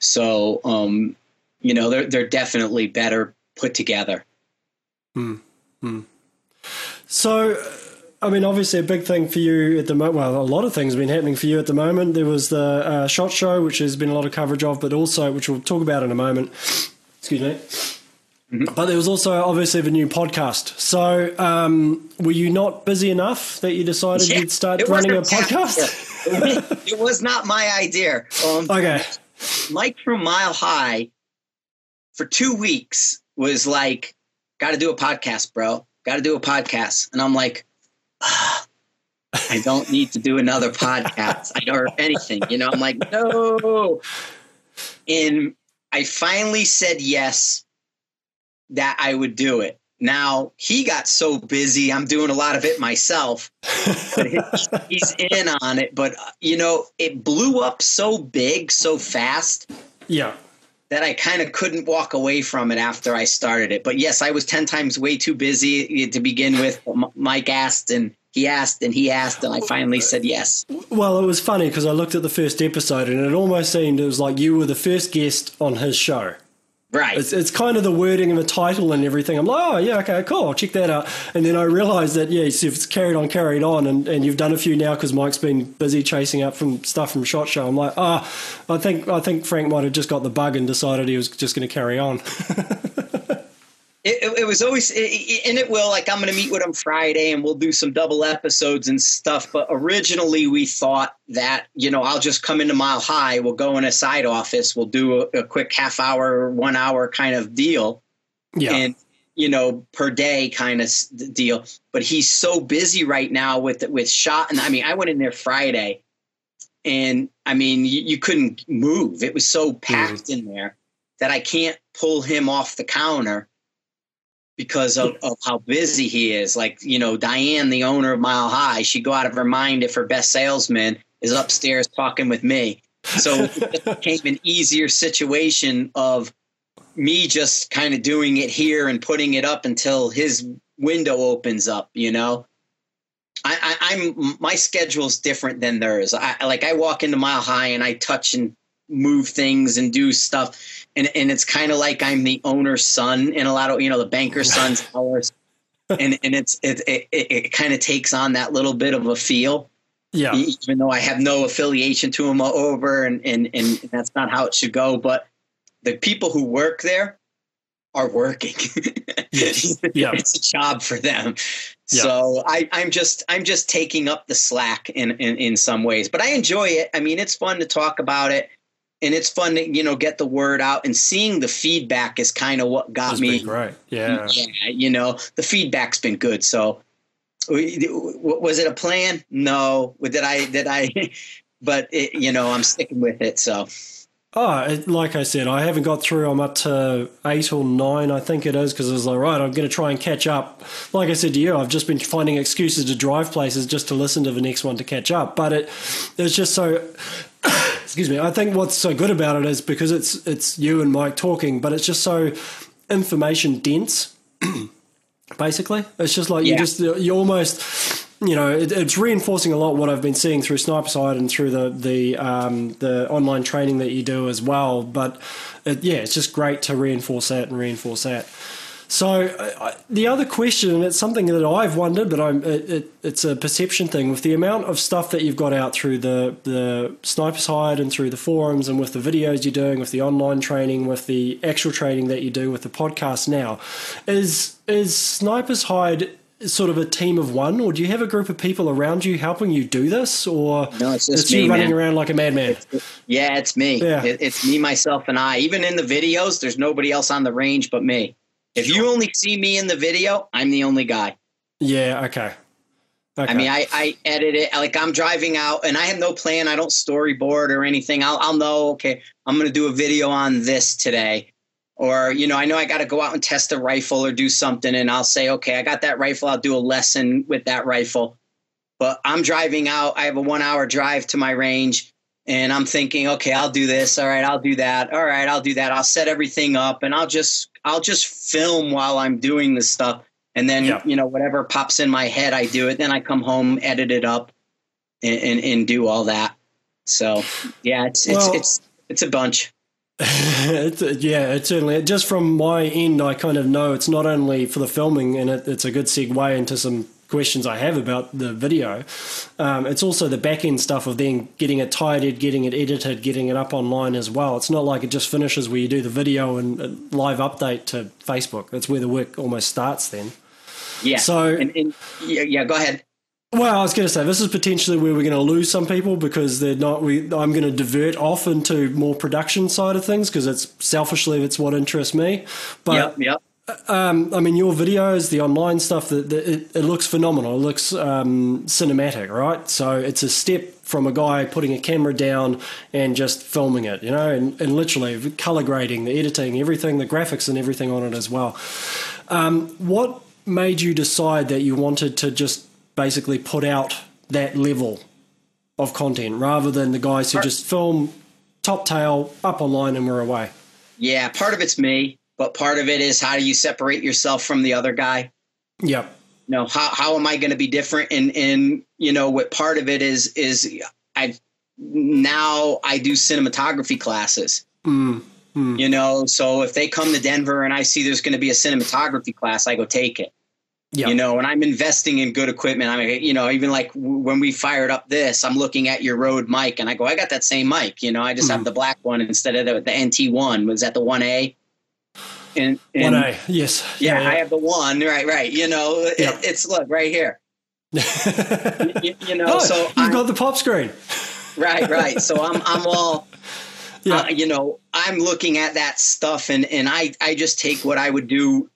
So, um, you know, they're, they're definitely better put together. Hmm. Hmm. So, I mean, obviously a big thing for you at the moment, well, a lot of things have been happening for you at the moment. There was the uh, SHOT Show, which there's been a lot of coverage of, but also, which we'll talk about in a moment. Excuse me. Mm-hmm. But there was also obviously the new podcast. So um, were you not busy enough that you decided yeah, you'd start running a podcast? It was not my idea. Um, okay. Mike from Mile High for two weeks was like, got to do a podcast, bro. Got to do a podcast. And I'm like, oh, I don't need to do another podcast I don't, or anything. You know, I'm like, no. And I finally said yes, that I would do it. Now, he got so busy, I'm doing a lot of it myself. But he's in on it. But, you know, it blew up so big, so fast. Yeah. That I kind of couldn't walk away from it after I started it. But yes, I was ten times way too busy to begin with. Mike asked and he asked and he asked and I finally said yes. Well, it was funny because I looked at the first episode and it almost seemed it was like you were the first guest on his show. Right. It's, it's kind of the wording and the title and everything. I'm like, oh, yeah, okay, cool, I'll check that out. And then I realised that, yeah, so it's carried on, carried on, and, and you've done a few now because Mike's been busy chasing up from stuff from SHOT Show. I'm like, ah, oh, I think I think Frank might have just got the bug and decided he was just going to carry on. it, it, it was always, it, it, and it will, like I'm going to meet with him Friday and we'll do some double episodes and stuff. But originally we thought that, you know, I'll just come into Mile High, we'll go in a side office, we'll do a, a quick half hour, one hour kind of deal. Yeah. And, you know, per day kind of deal. But he's so busy right now with, with SHOT. And I mean, I went in there Friday and I mean, you, you couldn't move. It was so packed mm. in there that I can't pull him off the counter because of, of how busy he is. Like, you know, Diane, the owner of Mile High, she'd go out of her mind if her best salesman is upstairs talking with me. So it became an easier situation of me just kind of doing it here and putting it up until his window opens up. You know, I, I, I'm my schedule's different than theirs. I like I walk into Mile High and I touch and move things and do stuff. And and it's kind of like I'm the owner's son in a lot of, you know, the banker's son's hours. And and it's it it, it kind of takes on that little bit of a feel. Yeah. Even though I have no affiliation to him over and, and, and that's not how it should go. But the people who work there are working. Yes. Yeah. It's a job for them. Yeah. So I, I'm just I'm just taking up the slack in, in, in some ways. But I enjoy it. I mean, it's fun to talk about it. And it's fun to, you know, get the word out, and seeing the feedback is kind of what got That's me. Been great. Yeah. yeah. You know, the feedback's been good. So was it a plan? No. Did I, did I, but it, you know, I'm sticking with it. So. Oh, like I said, I haven't got through. I'm up to eight or nine, I think it is, because I was like, right, I'm going to try and catch up. Like I said to you, I've just been finding excuses to drive places just to listen to the next one to catch up. But it, it's just so... Excuse me. I think what's so good about it is because it's it's you and Mike talking, but it's just so information dense. Basically, it's just like yeah. you just you almost you know it, it's reinforcing a lot what I've been seeing through Sniper's Hide and through the the um, the online training that you do as well. But it, yeah, it's just great to reinforce that and reinforce that. So I, the other question, and it's something that I've wondered, but I'm, it, it, it's a perception thing. With the amount of stuff that you've got out through the, the Sniper's Hide and through the forums and with the videos you're doing, with the online training, with the actual training that you do, with the podcast now, is, is Sniper's Hide sort of a team of one, or do you have a group of people around you helping you do this, or no, it's, just it's me, you running man. around like a madman? It's, it, yeah, it's me. Yeah. It, it's me, myself, and I. Even in the videos, there's nobody else on the range but me. If you only see me in the video, I'm the only guy. Yeah, okay. okay. I mean, I, I edit it. Like, I'm driving out, and I have no plan. I don't storyboard or anything. I'll, I'll know, okay, I'm going to do a video on this today. Or, you know, I know I got to go out and test a rifle or do something, and I'll say, okay, I got that rifle. I'll do a lesson with that rifle. But I'm driving out. I have a one-hour drive to my range. And I'm thinking, okay, I'll do this. All right, I'll do that. All right, I'll do that. I'll set everything up, and I'll just I'll just film while I'm doing this stuff. And then, yeah. you know, whatever pops in my head, I do it. Then I come home, edit it up, and, and, and do all that. So, yeah, it's it's well, it's, it's a bunch. it's, yeah, it's certainly. Just from my end, I kind of know it's not only for the filming, and it, it's a good segue into some questions I have about the video. Um, it's also the back end stuff of then getting it tidied, getting it edited, getting it up online as well. It's not like it just finishes where you do the video and a live update to Facebook. That's where the work almost starts then. Yeah. So and, and, yeah, yeah, go ahead. Well, I was going to say this is potentially where we're going to lose some people because they're not. We, I'm going to divert off into more production side of things because it's selfishly it's what interests me. But yeah. Yep. Um, I mean, your videos, the online stuff, the, the, it, it looks phenomenal. It looks um, cinematic, right? So it's a step from a guy putting a camera down and just filming it, you know, and, and literally color grading, the editing, everything, the graphics and everything on it as well. Um, what made you decide that you wanted to just basically put out that level of content rather than the guys who just film top tail, up online and we're away? Yeah, part of it's me. But part of it is how do you separate yourself from the other guy? Yep. You know, how, how am I going to be different? And, and, you know, what part of it is, is I now I do cinematography classes, mm, mm. you know, so if they come to Denver and I see there's going to be a cinematography class, I go take it, yep. you know, and I'm investing in good equipment. I mean, you know, even like when we fired up this, I'm looking at your Rode mic and I go, I got that same mic, you know, I just mm. have the black one instead of the, the N T one. Was that the one A? And, and one A, yes. Yeah, yeah, I have the one. Right, right. You know, yeah. it, it's look right here. you, you know, oh, so you've I'm, got the pop screen. Right, right. So I'm, I'm all, yeah. uh, you know, I'm looking at that stuff, and and I, I just take what I would do,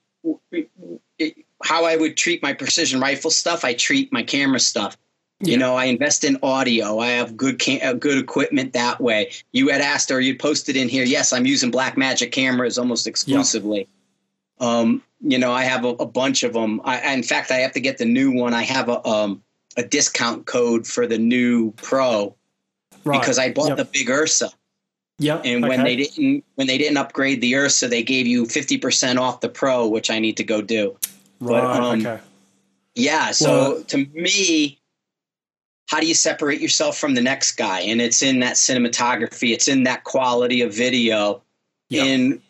how I would treat my precision rifle stuff. I treat my camera stuff. Yeah. You know, I invest in audio. I have good, cam good equipment that way. You had asked, or you posted in here. Yes, I'm using Blackmagic cameras almost exclusively. Yeah. Um, you know, I have a, a bunch of them. I, in fact, I have to get the new one. I have a um, a discount code for the new Pro right. because I bought yep. the big Ursa. Yeah. And when okay. they didn't, when they didn't upgrade the Ursa, they gave you fifty percent off the Pro, which I need to go do. Right. But, um, okay. Yeah. So well, to me. How do you separate yourself from the next guy? And it's in that cinematography. It's in that quality of video. Yep. In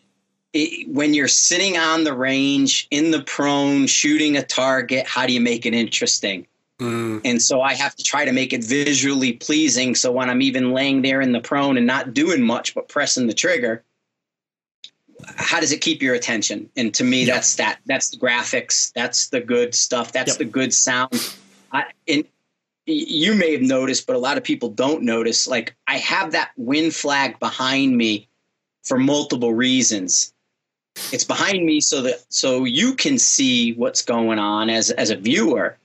it, when you're sitting on the range in the prone shooting a target, how do you make it interesting? Mm. And so I have to try to make it visually pleasing. So when I'm even laying there in the prone and not doing much, but pressing the trigger, how does it keep your attention? And to me, yep. that's that, that's the graphics. That's the good stuff. That's yep. the good sound. I, and, you may have noticed, but a lot of people don't notice. Like I have that win flag behind me for multiple reasons. It's behind me so that so you can see what's going on as as a viewer.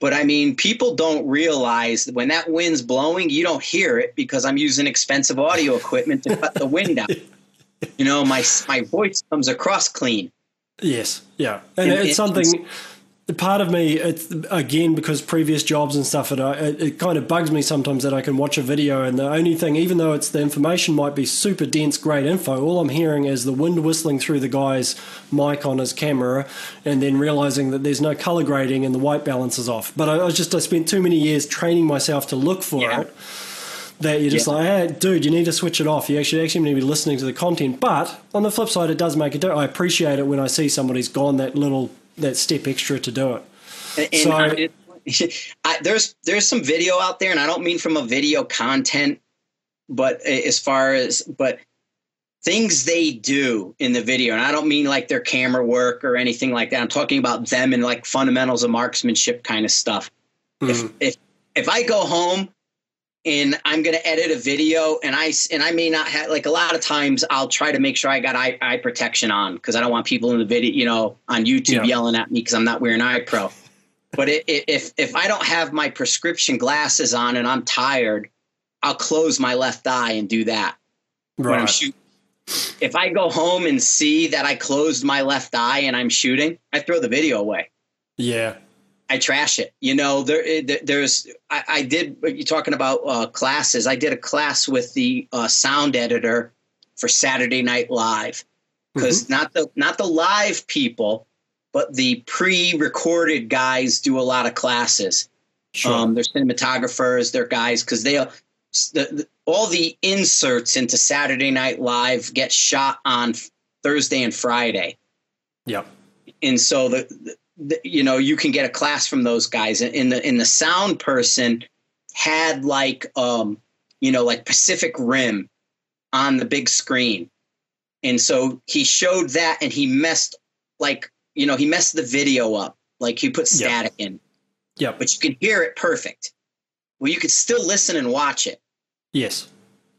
But I mean, people don't realize that when that wind's blowing, you don't hear it because I'm using expensive audio equipment to cut the wind out. You know, my my voice comes across clean. Yes, yeah, and, and it's something. It's, Part of me, it's, again, because previous jobs and stuff, it, it, it kind of bugs me sometimes that I can watch a video and the only thing, even though it's the information might be super dense, great info, all I'm hearing is the wind whistling through the guy's mic on his camera and then realizing that there's no color grading and the white balance is off. But I, I was just, I spent too many years training myself to look for yeah. it. that you're just yeah. like, hey, dude, you need to switch it off. You actually actually need to be listening to the content. But on the flip side, it does make a difference. I appreciate it when I see somebody's gone that little that step extra to do it. And, and so, I, it, I, there's there's some video out there, and I don't mean from a video content, but as far as but things they do in the video, and I don't mean like their camera work or anything like that. I'm talking about them and like fundamentals of marksmanship kind of stuff. Mm. If, if if I go home and I'm going to edit a video, and I and I may not have, like, a lot of times I'll try to make sure I got eye, eye protection on, because I don't want people in the video, you know, on YouTube yeah. yelling at me because I'm not wearing eye pro. But it, it, if if I don't have my prescription glasses on and I'm tired, I'll close my left eye and do that right. when I'm shooting. If I go home and see that I closed my left eye and I'm shooting, I throw the video away. Yeah. I trash it. You know, there, there's, I, I did, you're talking about uh, classes. I did a class with the uh, sound editor for Saturday Night Live, because mm-hmm. not the, not the live people, but the pre-recorded guys do a lot of classes. Sure. Um, they're cinematographers, they're guys, because they, the, the, all the inserts into Saturday Night Live get shot on Thursday and Friday. Yep. And so the, the you know, you can get a class from those guys. In the in the sound person had like, um, you know, like Pacific Rim on the big screen. And so he showed that, and he messed like, you know, he messed the video up. Like, he put static yep. in. Yeah. But you can hear it perfect. Well, you could still listen and watch it. Yes.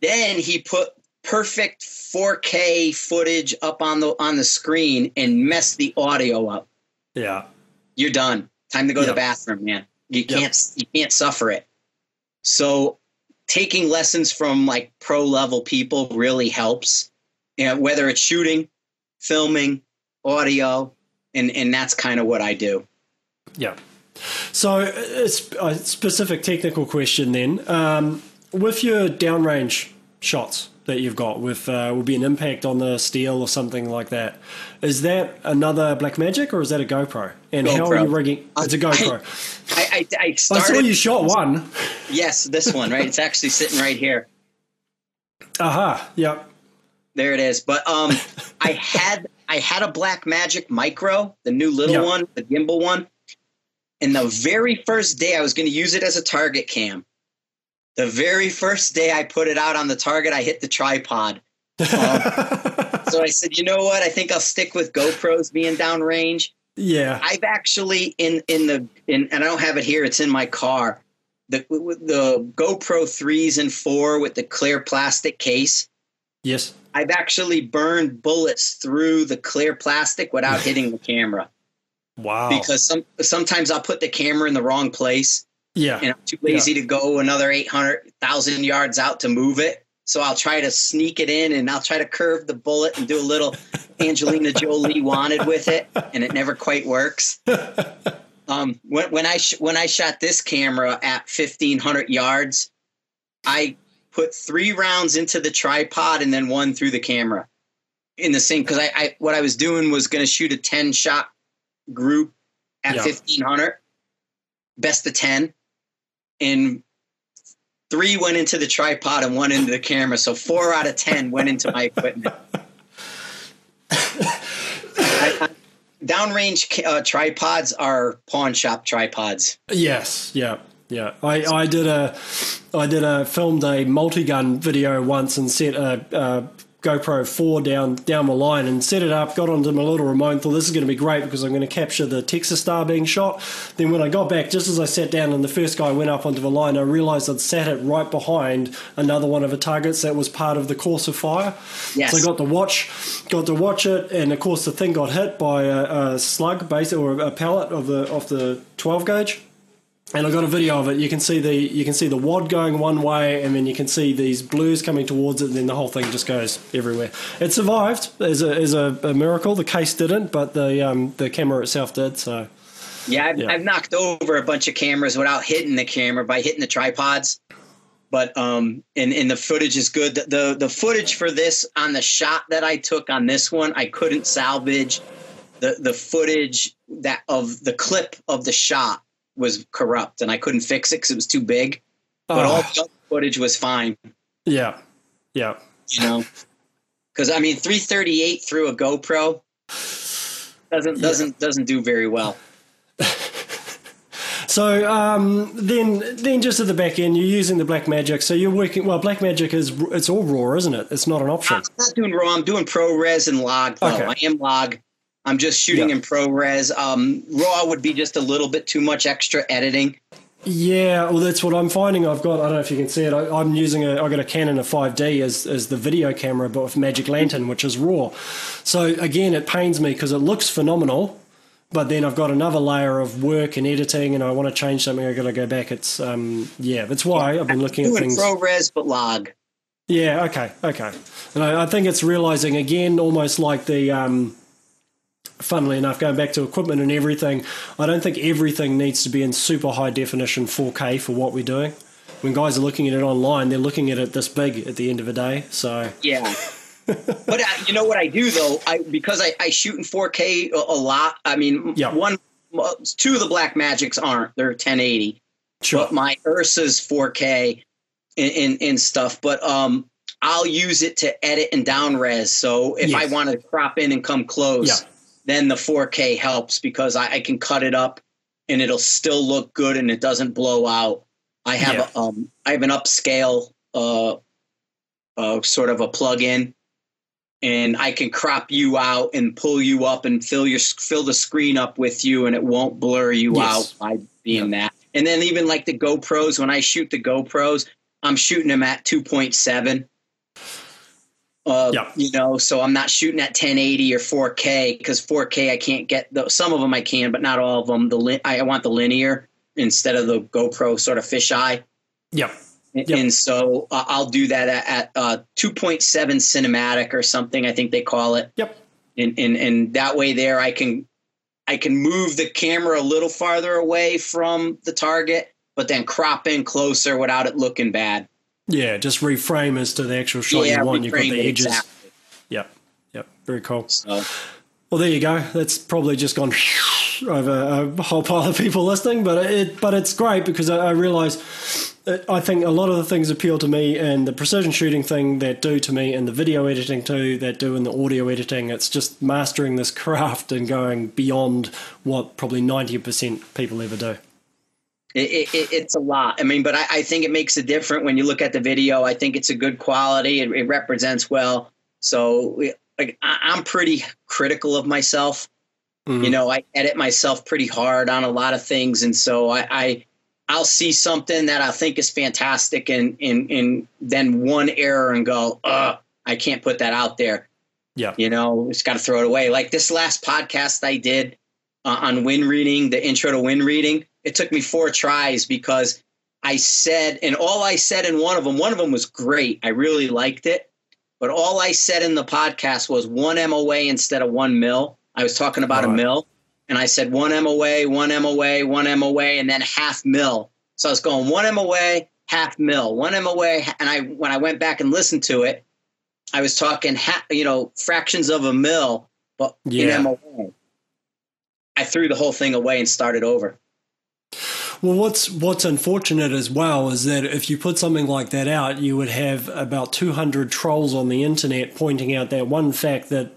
Then he put perfect four K footage up on the on the screen and messed the audio up. Yeah. You're done. Time to go yep. to the bathroom, man. You can't yep. you can't suffer it. So taking lessons from like pro level people really helps. And whether it's shooting, filming, audio, and and that's kind of what I do. Yeah. So it's a specific technical question then. Um, with your downrange shots that you've got with uh, will be an impact on the steel or something like that. Is that another Blackmagic or is that a GoPro? And GoPro. How are you rigging? It's a GoPro. I, I, I, I started. I saw you shot one. Yes, this one, right? It's actually sitting right here. Aha, uh-huh. Yep. There it is. But um, I had I had a Blackmagic Micro, the new little yep. one, the gimbal one. And the very first day I was going to use it as a target cam. The very first day I put it out on the target, I hit the tripod. Um, so I said, you know what? I think I'll stick with GoPros being downrange. Yeah. I've actually in, in the, in, and I don't have it here. It's in my car. The, the GoPro threes and four with the clear plastic case. Yes. I've actually burned bullets through the clear plastic without hitting the camera. Wow. Because some, sometimes I'll put the camera in the wrong place. Yeah. And I'm too lazy yeah. to go another eight hundred thousand yards out to move it. So I'll try to sneak it in, and I'll try to curve the bullet and do a little Angelina Jolie wanted with it. And it never quite works. Um, when, when I, sh when I shot this camera at fifteen hundred yards, I put three rounds into the tripod and then one through the camera in the same. Cause I, I what I was doing was going to shoot a ten shot group at yeah. fifteen hundred, best of ten. And three went into the tripod and one into the camera. So four out of ten went into my equipment. I, I, downrange uh, tripods are pawn shop tripods. Yes. Yeah. Yeah. I, I did a, I did a filmed a multi-gun video once and set a, a GoPro four down, down the line and set it up, got onto my little remote and thought this is going to be great because I'm going to capture the Texas Star being shot. Then when I got back, just as I sat down and the first guy went up onto the line, I realized I'd sat it right behind another one of the targets that was part of the course of fire. Yes. So I got to watch, got to watch it, and of course the thing got hit by a, a slug base or a pellet of the, of the twelve gauge. And I got a video of it. You can see the you can see the wad going one way, and then you can see these blurs coming towards it, and then the whole thing just goes everywhere. It survived as a as a, a miracle. The case didn't, but the um the camera itself did. So yeah I've, yeah, I've knocked over a bunch of cameras without hitting the camera by hitting the tripods. But um, and and the footage is good. The the, the footage for this on the shot that I took on this one, I couldn't salvage the the footage that of the clip of the shot. Was corrupt, and I couldn't fix it because it was too big. But oh. all, footage was fine. Yeah. Yeah. You know, because I mean, three thirty-eight through a GoPro doesn't, doesn't, yeah. doesn't do very well. So um, then, then just at the back end, you're using the Blackmagic. So you're working well. Blackmagic is it's all raw, isn't it? It's not an option. I'm not doing raw. I'm doing ProRes and log. Though. Okay. I am log. I'm just shooting yep. in ProRes. Um, raw would be just a little bit too much extra editing. Yeah, well, that's what I'm finding. I've got. I don't know if you can see it. I, I'm using a. I got a Canon of five D as as the video camera, but with Magic Lantern, which is raw. So again, it pains me because it looks phenomenal. But then I've got another layer of work and editing, and I want to change something. I got to go back. It's um, yeah, that's why I've been looking at things. ProRes but log. Yeah. Okay. Okay. And I, I think it's realizing again, almost like the. Um, funnily enough, going back to equipment and everything, I don't think everything needs to be in super high definition four K for what we're doing. When guys are looking at it online, they're looking at it this big at the end of the day. So yeah. But I, you know what I do though, I because I, I shoot in four K a, a lot. I mean, yep. one, two of the Blackmagics aren't; they're ten eighty. Sure. But my Ursa's four K and, and, and stuff. But um, I'll use it to edit and downres. So if yes. I want to crop in and come close, yep. then the four K helps because I, I can cut it up and it'll still look good and it doesn't blow out. I have yeah. a, um, I have an upscale uh, uh, sort of a plug-in. And I can crop you out and pull you up and fill your fill the screen up with you, and it won't blur you yes. out by being yep. that. And then even like the GoPros, when I shoot the GoPros, I'm shooting them at two point seven. Uh, yep. You know, so I'm not shooting at ten eighty or four K because four K I can't get the, some of them I can, but not all of them. The li- I want the linear instead of the GoPro sort of fisheye. Yep. Yep. And so uh, I'll do that at, at uh, two point seven cinematic or something, I think they call it. Yep. And, and and that way there I can I can move the camera a little farther away from the target, but then crop in closer without it looking bad. Yeah, just reframe as to the actual shot yeah, you want. You've got the edges. Exactly. Yep. Yep. Very cool. So. Well, there you go. That's probably just gone over a whole pile of people listening, but it but it's great because I, I realise. I think a lot of the things appeal to me and the precision shooting thing that do to me and the video editing too, that do in the audio editing. It's just mastering this craft and going beyond what probably ninety percent people ever do. It, it, it's a lot. I mean, but I, I think it makes a difference when you look at the video. I think it's a good quality. It, it represents well. So like, I'm pretty critical of myself. Mm-hmm. You know, I edit myself pretty hard on a lot of things. And so I, I I'll see something that I think is fantastic and, and, and then one error and go, uh, I can't put that out there. Yeah. You know, it's got to throw it away. Like this last podcast I did uh, on wind reading, the intro to wind reading, it took me four tries because I said, and all I said in one of them, one of them was great. I really liked it. But all I said in the podcast was one M O A instead of one mil. I was talking about right. a mil. And I said, one M O A, one M O A, one M O A, and then half mil. So I was going one M O A, half mil, one M O A. And I, when I went back and listened to it, I was talking, ha- you know, fractions of a mil, but yeah. in M O A. I threw the whole thing away and started over. Well, what's what's unfortunate as well is that if you put something like that out, you would have about two hundred trolls on the internet pointing out that one fact that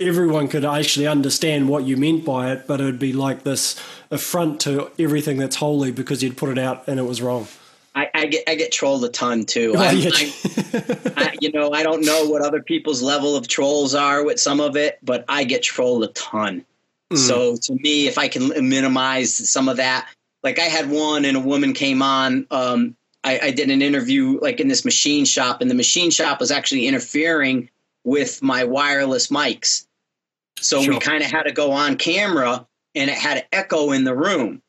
everyone could actually understand what you meant by it, but it would be like this affront to everything that's holy because you'd put it out and it was wrong. I, I get I get trolled a ton too. Oh, I, yeah. I, I, you know, I don't know what other people's level of trolls are with some of it, but I get trolled a ton. Mm. So to me, if I can minimize some of that, like I had one and a woman came on. Um, I, I did an interview like in this machine shop, and the machine shop was actually interfering with my wireless mics. So sure. we kind of had to go on camera and it had an echo in the room.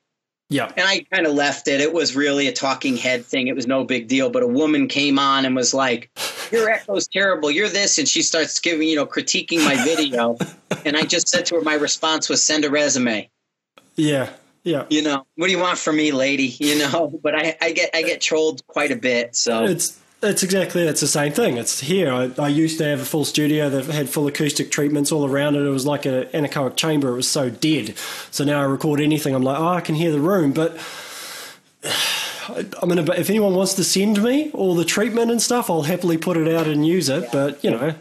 Yeah. And I kind of left it. It was really a talking head thing. It was no big deal. But a woman came on and was like, your echo's terrible. You're this. And she starts giving, you know, critiquing my video. And I just said to her, my response was send a resume. Yeah. Yeah. You know, what do you want from me, lady? You know, but I, I get, I get trolled quite a bit. So it's, It's exactly, it's the same thing. It's here. I, I used to have a full studio that had full acoustic treatments all around it. It was like an anechoic chamber. It was so dead. So now I record anything. I'm like, oh, I can hear the room. But I, I mean, if anyone wants to send me all the treatment and stuff, I'll happily put it out and use it. Yeah. But, you know.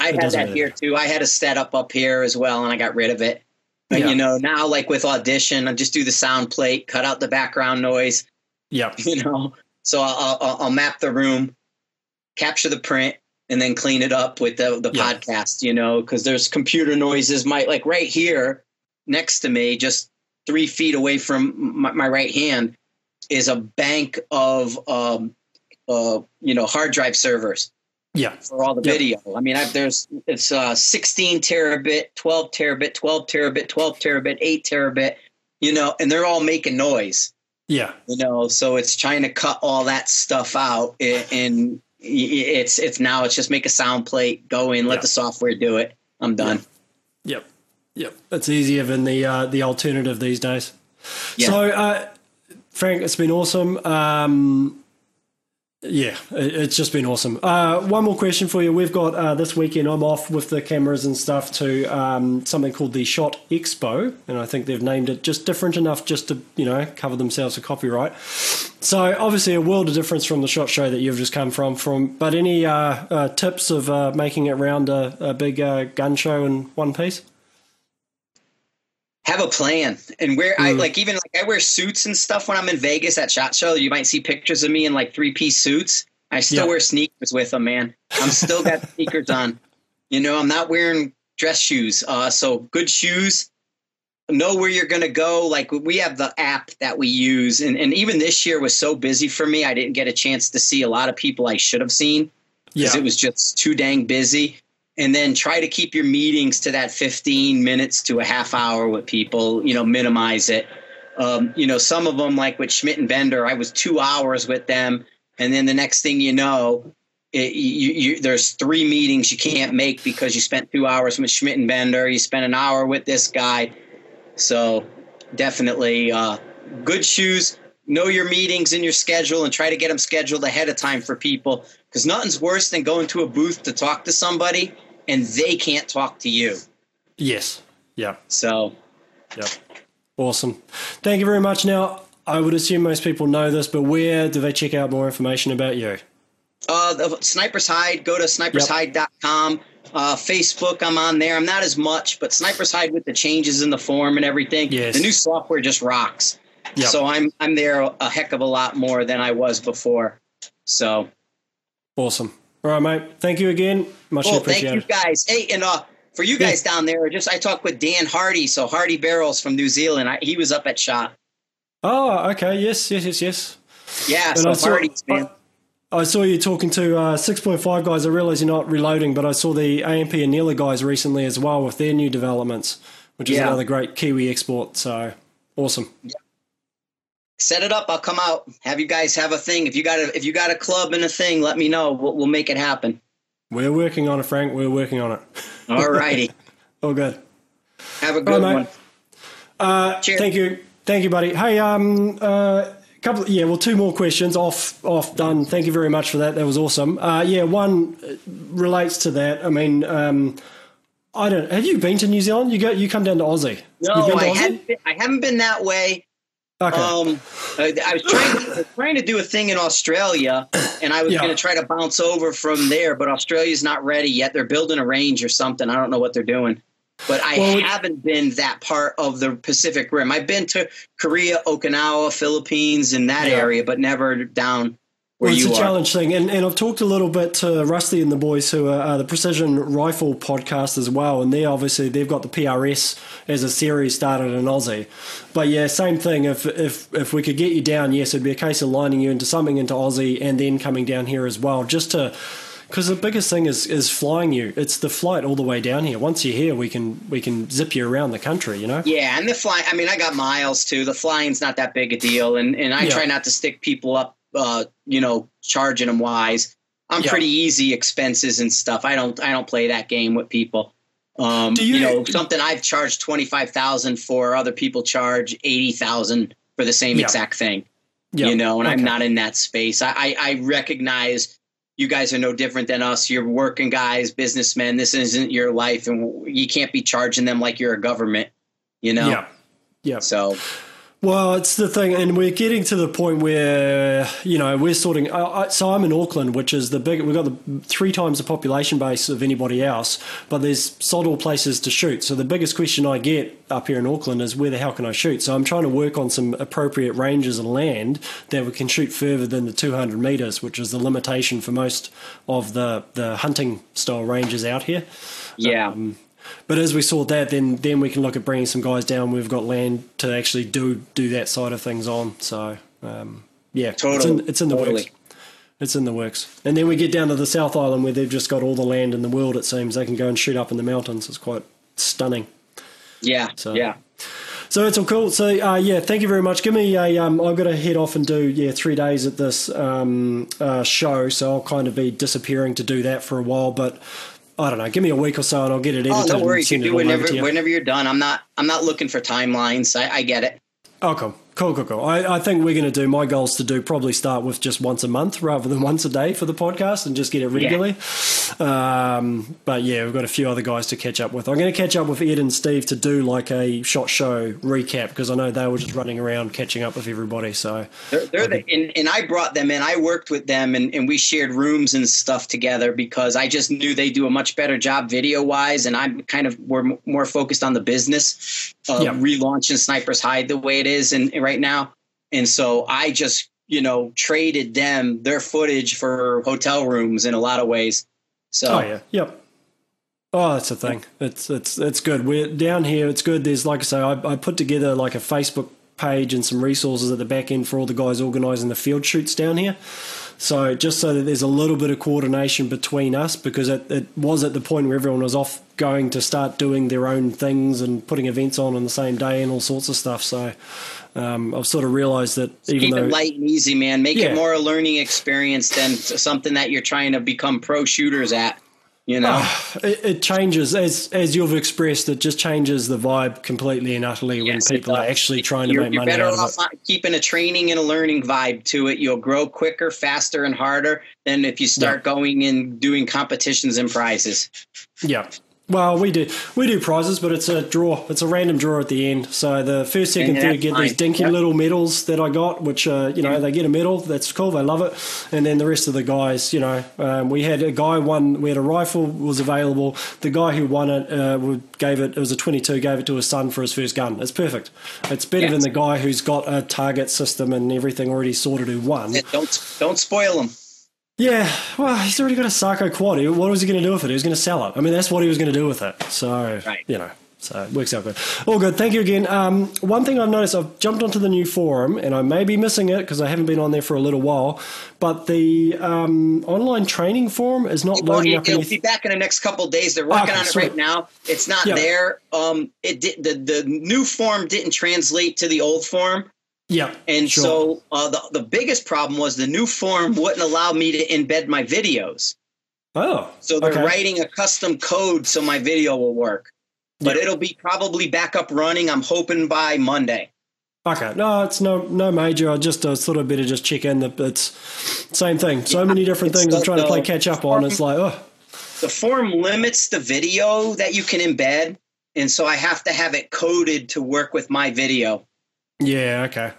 I had that matter. Here, too. I had a setup up here as well, and I got rid of it. And, yeah. you know, now, like with Audition, I just do the sound plate, cut out the background noise. Yeah. You know, so I'll, I'll, I'll map the room, capture the print, and then clean it up with the, the yeah. podcast, you know, because there's computer noises. My, like right here next to me, just three feet away from my, my right hand, is a bank of, um, uh, you know, hard drive servers. Yeah. For all the yeah. video. I mean, I've, there's, it's uh, sixteen terabit, twelve terabit, twelve terabit, twelve terabit, eight terabit, you know, and they're all making noise. Yeah. You know, so it's trying to cut all that stuff out, and, and it's, it's now it's just make a sound plate, go in, let yeah. the software do it. I'm done. Yep. Yep. It's easier than the, uh, the alternative these days. Yeah. So, uh, Frank, it's been awesome. Um, yeah, it's just been awesome. Uh, one more question for you. We've got uh, this weekend I'm off with the cameras and stuff to um, something called the SHOT Expo, and I think they've named it just different enough just to, you know, cover themselves for copyright. So obviously a world of difference from the SHOT Show that you've just come from. From but any uh, uh, tips of uh, making it round a, a big uh, gun show in one piece? Have a plan, and where mm. I like, even like I wear suits and stuff when I'm in Vegas at SHOT Show. You might see pictures of me in like three piece suits. I still yeah. wear sneakers with them, man. I'm still got sneakers on, you know, I'm not wearing dress shoes. Uh, so good shoes, know where you're going to go. Like we have the app that we use. And, and even this year was so busy for me. I didn't get a chance to see a lot of people I should have seen because yeah. it was just too dang busy. And then try to keep your meetings to that fifteen minutes to a half hour with people, you know, minimize it. Um, you know, some of them, like with Schmidt and Bender, I was two hours with them. And then the next thing you know, it, you, you, there's three meetings you can't make because you spent two hours with Schmidt and Bender. You spent an hour with this guy. So definitely uh, good shoes. Know your meetings and your schedule and try to get them scheduled ahead of time for people, because nothing's worse than going to a booth to talk to somebody and they can't talk to you. Yes. Yeah. So. Yep. Awesome. Thank you very much. Now, I would assume most people know this, but where do they check out more information about you? Uh, the Sniper's Hide. Go to snipers hide dot com. Uh, Facebook, I'm on there. I'm not as much, but Sniper's Hide with the changes in the form and everything. Yes. The new software just rocks. Yep. So I'm I'm there a heck of a lot more than I was before. So. Awesome. All right, mate. Thank you again. Much cool. appreciated. Thank you, guys. Hey, and uh, for you guys yeah. down there, just I talked with Dan Hardy, so Hardy Barrels from New Zealand. I, he was up at SHOT. Oh, okay. Yes, yes, yes, yes. Yeah, and so I saw, Hardy's, man. I, I saw you talking to uh, six point five guys. I realize you're not reloading, but I saw the A M P and Nela guys recently as well with their new developments, which is yeah. another great Kiwi export. So awesome. Yeah. Set it up. I'll come out. Have you guys have a thing. If you got a, if you got a club and a thing, let me know. We'll, we'll make it happen. We're working on it, Frank. We're working on it. All righty. All good. Have a good right, one. Uh, Cheers. Thank you. Thank you, buddy. Hey, um, uh, couple. Of, yeah, well, two more questions off, off done. Thank you very much for that. That was awesome. Uh, yeah, one relates to that. I mean, um, I don't. Have you been to New Zealand? You go. You come down to Aussie. No, been to I Aussie? haven't. Been, I haven't been that way. Okay. Um, I, I was trying to, I was trying to do a thing in Australia, and I was yeah. going to try to bounce over from there, but Australia's not ready yet. They're building a range or something. I don't know what they're doing, but I well, haven't been that part of the Pacific Rim. I've been to Korea, Okinawa, Philippines, in that yeah. area, but never down where well, you are. It's a challenge thing, and, and I've talked a little bit to Rusty and the boys who are uh, the Precision Rifle podcast as well, and they obviously they've got the P R S as a series started in Aussie. But yeah, same thing. If if if we could get you down, yes, it'd be a case of lining you into something into Aussie and then coming down here as well, just to because the biggest thing is is flying you. It's the flight all the way down here. Once you're here, we can we can zip you around the country, you know. Yeah, and the fly. I mean, I got miles too. The flying's not that big a deal, and and I yeah. try not to stick people up, uh, you know, charging them wise. I'm yeah. pretty easy expenses and stuff. I don't I don't play that game with people. Um, you, you know, something I've charged twenty-five thousand dollars for, other people charge eighty thousand dollars for the same yeah. exact thing, yeah. you know, and okay. I'm not in that space. I, I, I recognize you guys are no different than us. You're working guys, businessmen. This isn't your life, and you can't be charging them like you're a government, you know? Yeah. Yeah. So. Well, it's the thing, and we're getting to the point where, you know, we're sorting. Uh, so I'm in Auckland, which is the big. We've got the three times the population base of anybody else, but there's sod all places to shoot. So the biggest question I get up here in Auckland is where the hell can I shoot? So I'm trying to work on some appropriate ranges and land that we can shoot further than the two hundred meters, which is the limitation for most of the the hunting style ranges out here. Yeah. Um, But as we sort that, then then we can look at bringing some guys down. We've got land to actually do do that side of things on. So um, yeah, totally. it's in, it's in the totally. works. It's in the works. And then we get down to the South Island where they've just got all the land in the world. It seems they can go and shoot up in the mountains. It's quite stunning. Yeah. So, yeah. So it's all cool. So uh, yeah, thank you very much. Give me a. Um, I've got to head off and do yeah three days at this um, uh, show. So I'll kind of be disappearing to do that for a while, but. I don't know. Give me a week or so, and I'll get it edited. Oh, no worries. You can do whenever, you. whenever you're done. I'm not. I'm not looking for timelines. I, I get it. Oh, cool, cool, cool, cool. I, I think we're going to do. My goal is to do probably start with just once a month rather than once a day for the podcast, and just get it regularly. Yeah. Um, but yeah, we've got a few other guys to catch up with. I'm going to catch up with Ed and Steve to do like a SHOT Show recap because I know they were just running around catching up with everybody. So they're, they're the, and, and I brought them in. I worked with them, and, and we shared rooms and stuff together because I just knew they do a much better job video wise, and I'm kind of we're more focused on the business. Uh, yeah. Relaunching Sniper's Hide the way it is and right now, and so I just you know traded them their footage for hotel rooms in a lot of ways. So oh yeah, yep. Oh, that's a thing. It's it's it's good. We're down here. It's good. There's like I say, I, I put together like a Facebook page and some resources at the back end for all the guys organising the field shoots down here. So just so that there's a little bit of coordination between us, because it, it was at the point where everyone was off going to start doing their own things and putting events on on the same day and all sorts of stuff. So um, I've sort of realized that even Keep though it light and easy, man, make yeah. it more a learning experience than something that you're trying to become pro shooters at. You know, oh, it, it changes as as you've expressed. It just changes the vibe completely and utterly yes, when people are actually trying to you're, make you're money. You're better out off of it. Keeping a training and a learning vibe to it. You'll grow quicker, faster, and harder than if you start yeah. going and doing competitions and prizes. Yeah. Well, we do we do prizes, but it's a draw. It's a random draw at the end. So the first, second, third get these dinky yep. little medals that I got, which uh, you know yeah. they get a medal. That's cool. They love it. And then the rest of the guys, you know, um, we had a guy won. We had a rifle was available. The guy who won it uh, gave it. It was a twenty-two. Gave it to his son for his first gun. It's perfect. It's better yes. than the guy who's got a target system and everything already sorted who won. Don't don't spoil him. Yeah, well, he's already got a Sarko quad. What was he going to do with it? He was going to sell it. I mean, that's what he was going to do with it. So, right. you know, so it works out good. All good. Thank you again. Um, one thing I've noticed, I've jumped onto the new forum, and I may be missing it because I haven't been on there for a little while, but the um, online training forum is not well, loading it, up. It'll be back in the next couple of days. They're working okay, on it sweet. right now. It's not yep. there. Um, it did, the, the new form didn't translate to the old form. Yeah, and sure. so uh, the the biggest problem was the new form wouldn't allow me to embed my videos. Oh, so they're okay. writing a custom code so my video will work, but yep. it'll be probably back up running. I'm hoping by Monday. Okay, no, it's no no major. I just uh, sort of better just check in. That it's same thing. So yeah, many different things the, I'm trying the, to play catch up form, on. It's like oh, the form limits the video that you can embed, and so I have to have it coded to work with my video. Yeah, okay.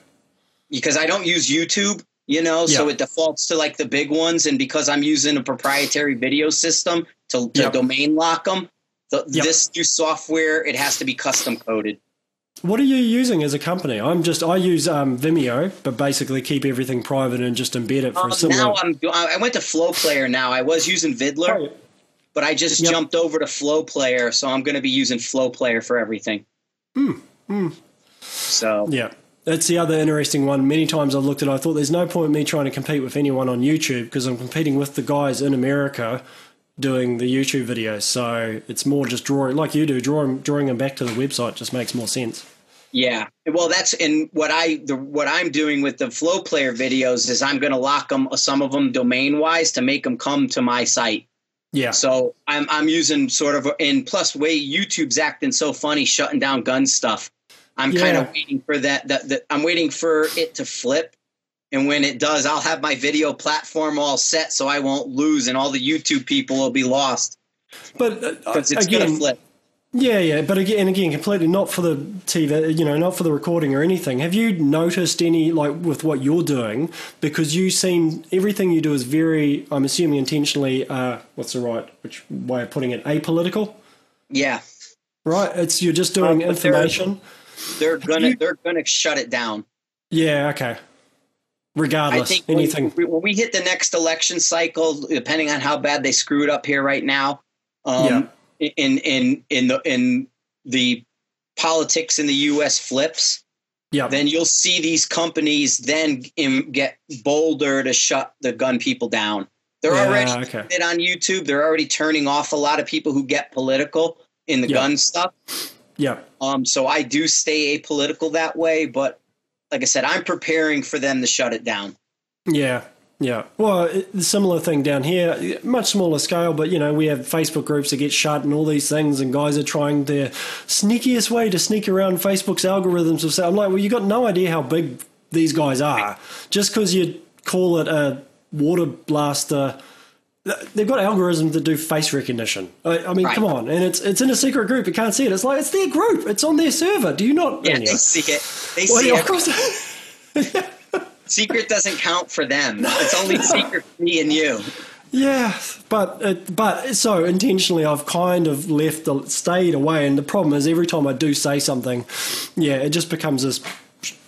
Because I don't use YouTube, you know, yeah. so it defaults to like the big ones. And because I'm using a proprietary video system to, to yep. domain lock them, the, yep. this new software, it has to be custom coded. What are you using as a company? I'm just, I use um, Vimeo, but basically keep everything private and just embed it for um, a similar. Now I'm, I went to Flow Player now. I was using Vidler, oh, yeah. but I just yep. jumped over to Flow Player. So I'm going to be using Flow Player for everything. Hmm. Hmm. So yeah, that's the other interesting one. Many times I've looked at it, I thought there's no point in me trying to compete with anyone on YouTube because I'm competing with the guys in America doing the YouTube videos. So it's more just drawing, like you do, drawing drawing them back to the website just makes more sense. Yeah, well, that's in what I the, what I'm doing with the Flow Player videos is I'm going to lock them some of them domain wise to make them come to my site. Yeah. So I'm I'm using sort of and plus way YouTube's acting so funny shutting down gun stuff. I'm yeah. kind of waiting for that, that, that. I'm waiting for it to flip. And when it does, I'll have my video platform all set so I won't lose and all the YouTube people will be lost. But uh, it's going to flip. Yeah, yeah, but again, again, completely not for the T V, you know, not for the recording or anything. Have you noticed any, like, with what you're doing, because you seem, everything you do is very, I'm assuming intentionally, uh, what's the right which way of putting it, apolitical? Yeah. Right, it's, you're just doing um, information. They're, they're gonna, you, they're gonna shut it down. Yeah, okay. Regardless, I think anything. When, when we hit the next election cycle, depending on how bad they screw it up here right now, um, yeah. In in in the in the politics in the U S flips, yeah. Then you'll see these companies then in, get bolder to shut the gun people down. They're yeah, already okay. doing it on YouTube. They're already turning off a lot of people who get political in the yeah. gun stuff. Yeah. Um. So I do stay apolitical that way, but like I said, I'm preparing for them to shut it down. Yeah. Yeah, well, similar thing down here, much smaller scale, but, you know, we have Facebook groups that get shut and all these things, and guys are trying their sneakiest way to sneak around Facebook's algorithms. Of I'm like, well, you got no idea how big these guys are. Just because you call it a water blaster, they've got algorithms that do face recognition. I, I mean, right. Come on, and it's it's in a secret group. You can't see it. It's like, it's their group. It's on their server. Do you not? Yeah, anyway. They see it. They well, see yeah, it. Of course. yeah. Secret doesn't count for them. It's only secret for me and you. Yeah, but it, but so intentionally, I've kind of left, the, stayed away. And the problem is, every time I do say something, yeah, it just becomes this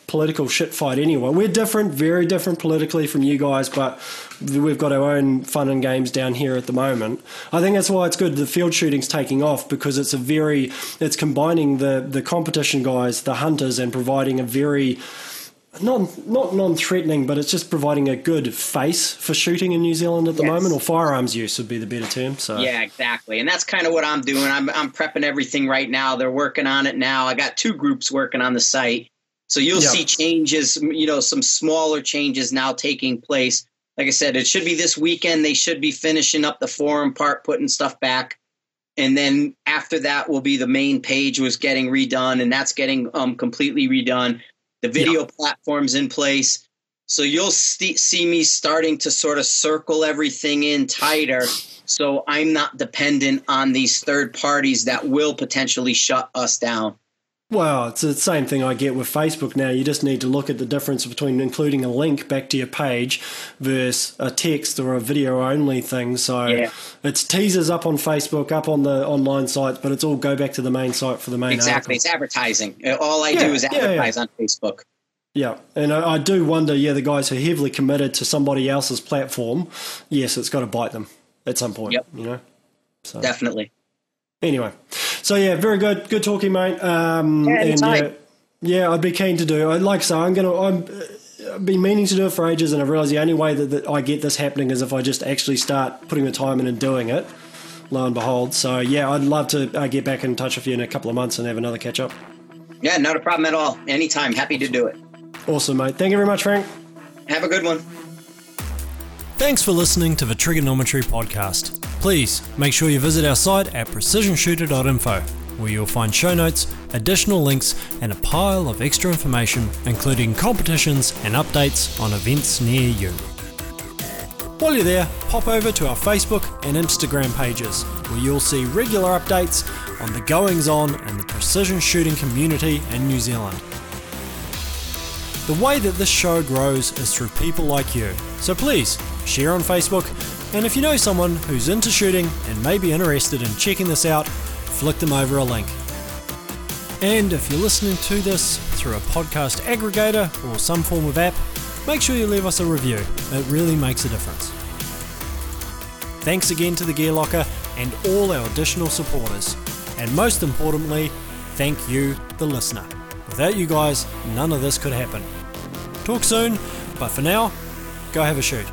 political shit fight. Anyway, we're different, very different politically from you guys, but we've got our own fun and games down here at the moment. I think that's why it's good the field shooting's taking off, because it's a very, it's combining the the competition guys, the hunters, and providing a very Not, not non-threatening, but it's just providing a good face for shooting in New Zealand at the yes. moment, or firearms use would be the better term. So yeah, exactly, and that's kind of what I'm doing. I'm I'm prepping everything right now. They're working on it now. I got two groups working on the site, so you'll yep. see changes. You know, some smaller changes now taking place. Like I said, it should be this weekend. They should be finishing up the forum part, putting stuff back, and then after that will be the main page was getting redone, and that's getting um completely redone. The video yep. platform's in place. So you'll st- see me starting to sort of circle everything in tighter, so I'm not dependent on these third parties that will potentially shut us down. Well, it's the same thing I get with Facebook now. You just need to look at the difference between including a link back to your page versus a text or a video-only thing. So yeah. it's teasers up on Facebook, up on the online sites, but it's all go back to the main site for the main Exactly. article. It's advertising. All I yeah. do is advertise yeah, yeah. on Facebook. Yeah, and I, I do wonder, yeah, the guys who are heavily committed to somebody else's platform, yes, it's got to bite them at some point, yep. you know? So. Definitely. Anyway, so yeah, very good, good talking, mate. Um, yeah, and, uh, yeah, I'd be keen to do. I like so. I'm gonna. I'm. I've been meaning to do it for ages, and I've realised the only way that, that I get this happening is if I just actually start putting the time in and doing it. Lo and behold. So yeah, I'd love to uh, get back in touch with you in a couple of months and have another catch up. Yeah, not a problem at all. Anytime, happy to do it. Awesome, mate. Thank you very much, Frank. Have a good one. Thanks for listening to the Triggernometry podcast. Please make sure you visit our site at precision shooter dot info, where you'll find show notes, additional links, and a pile of extra information, including competitions and updates on events near you. While you're there, pop over to our Facebook and Instagram pages, where you'll see regular updates on the goings-on in the precision shooting community in New Zealand. The way that this show grows is through people like you, so please share on Facebook, and if you know someone who's into shooting and may be interested in checking this out, flick them over a link. And if you're listening to this through a podcast aggregator or some form of app, make sure you leave us a review, it really makes a difference. Thanks again to the Gear Locker and all our additional supporters, and most importantly, thank you, the listener. Without you guys, none of this could happen. Talk soon, but for now, go have a shoot.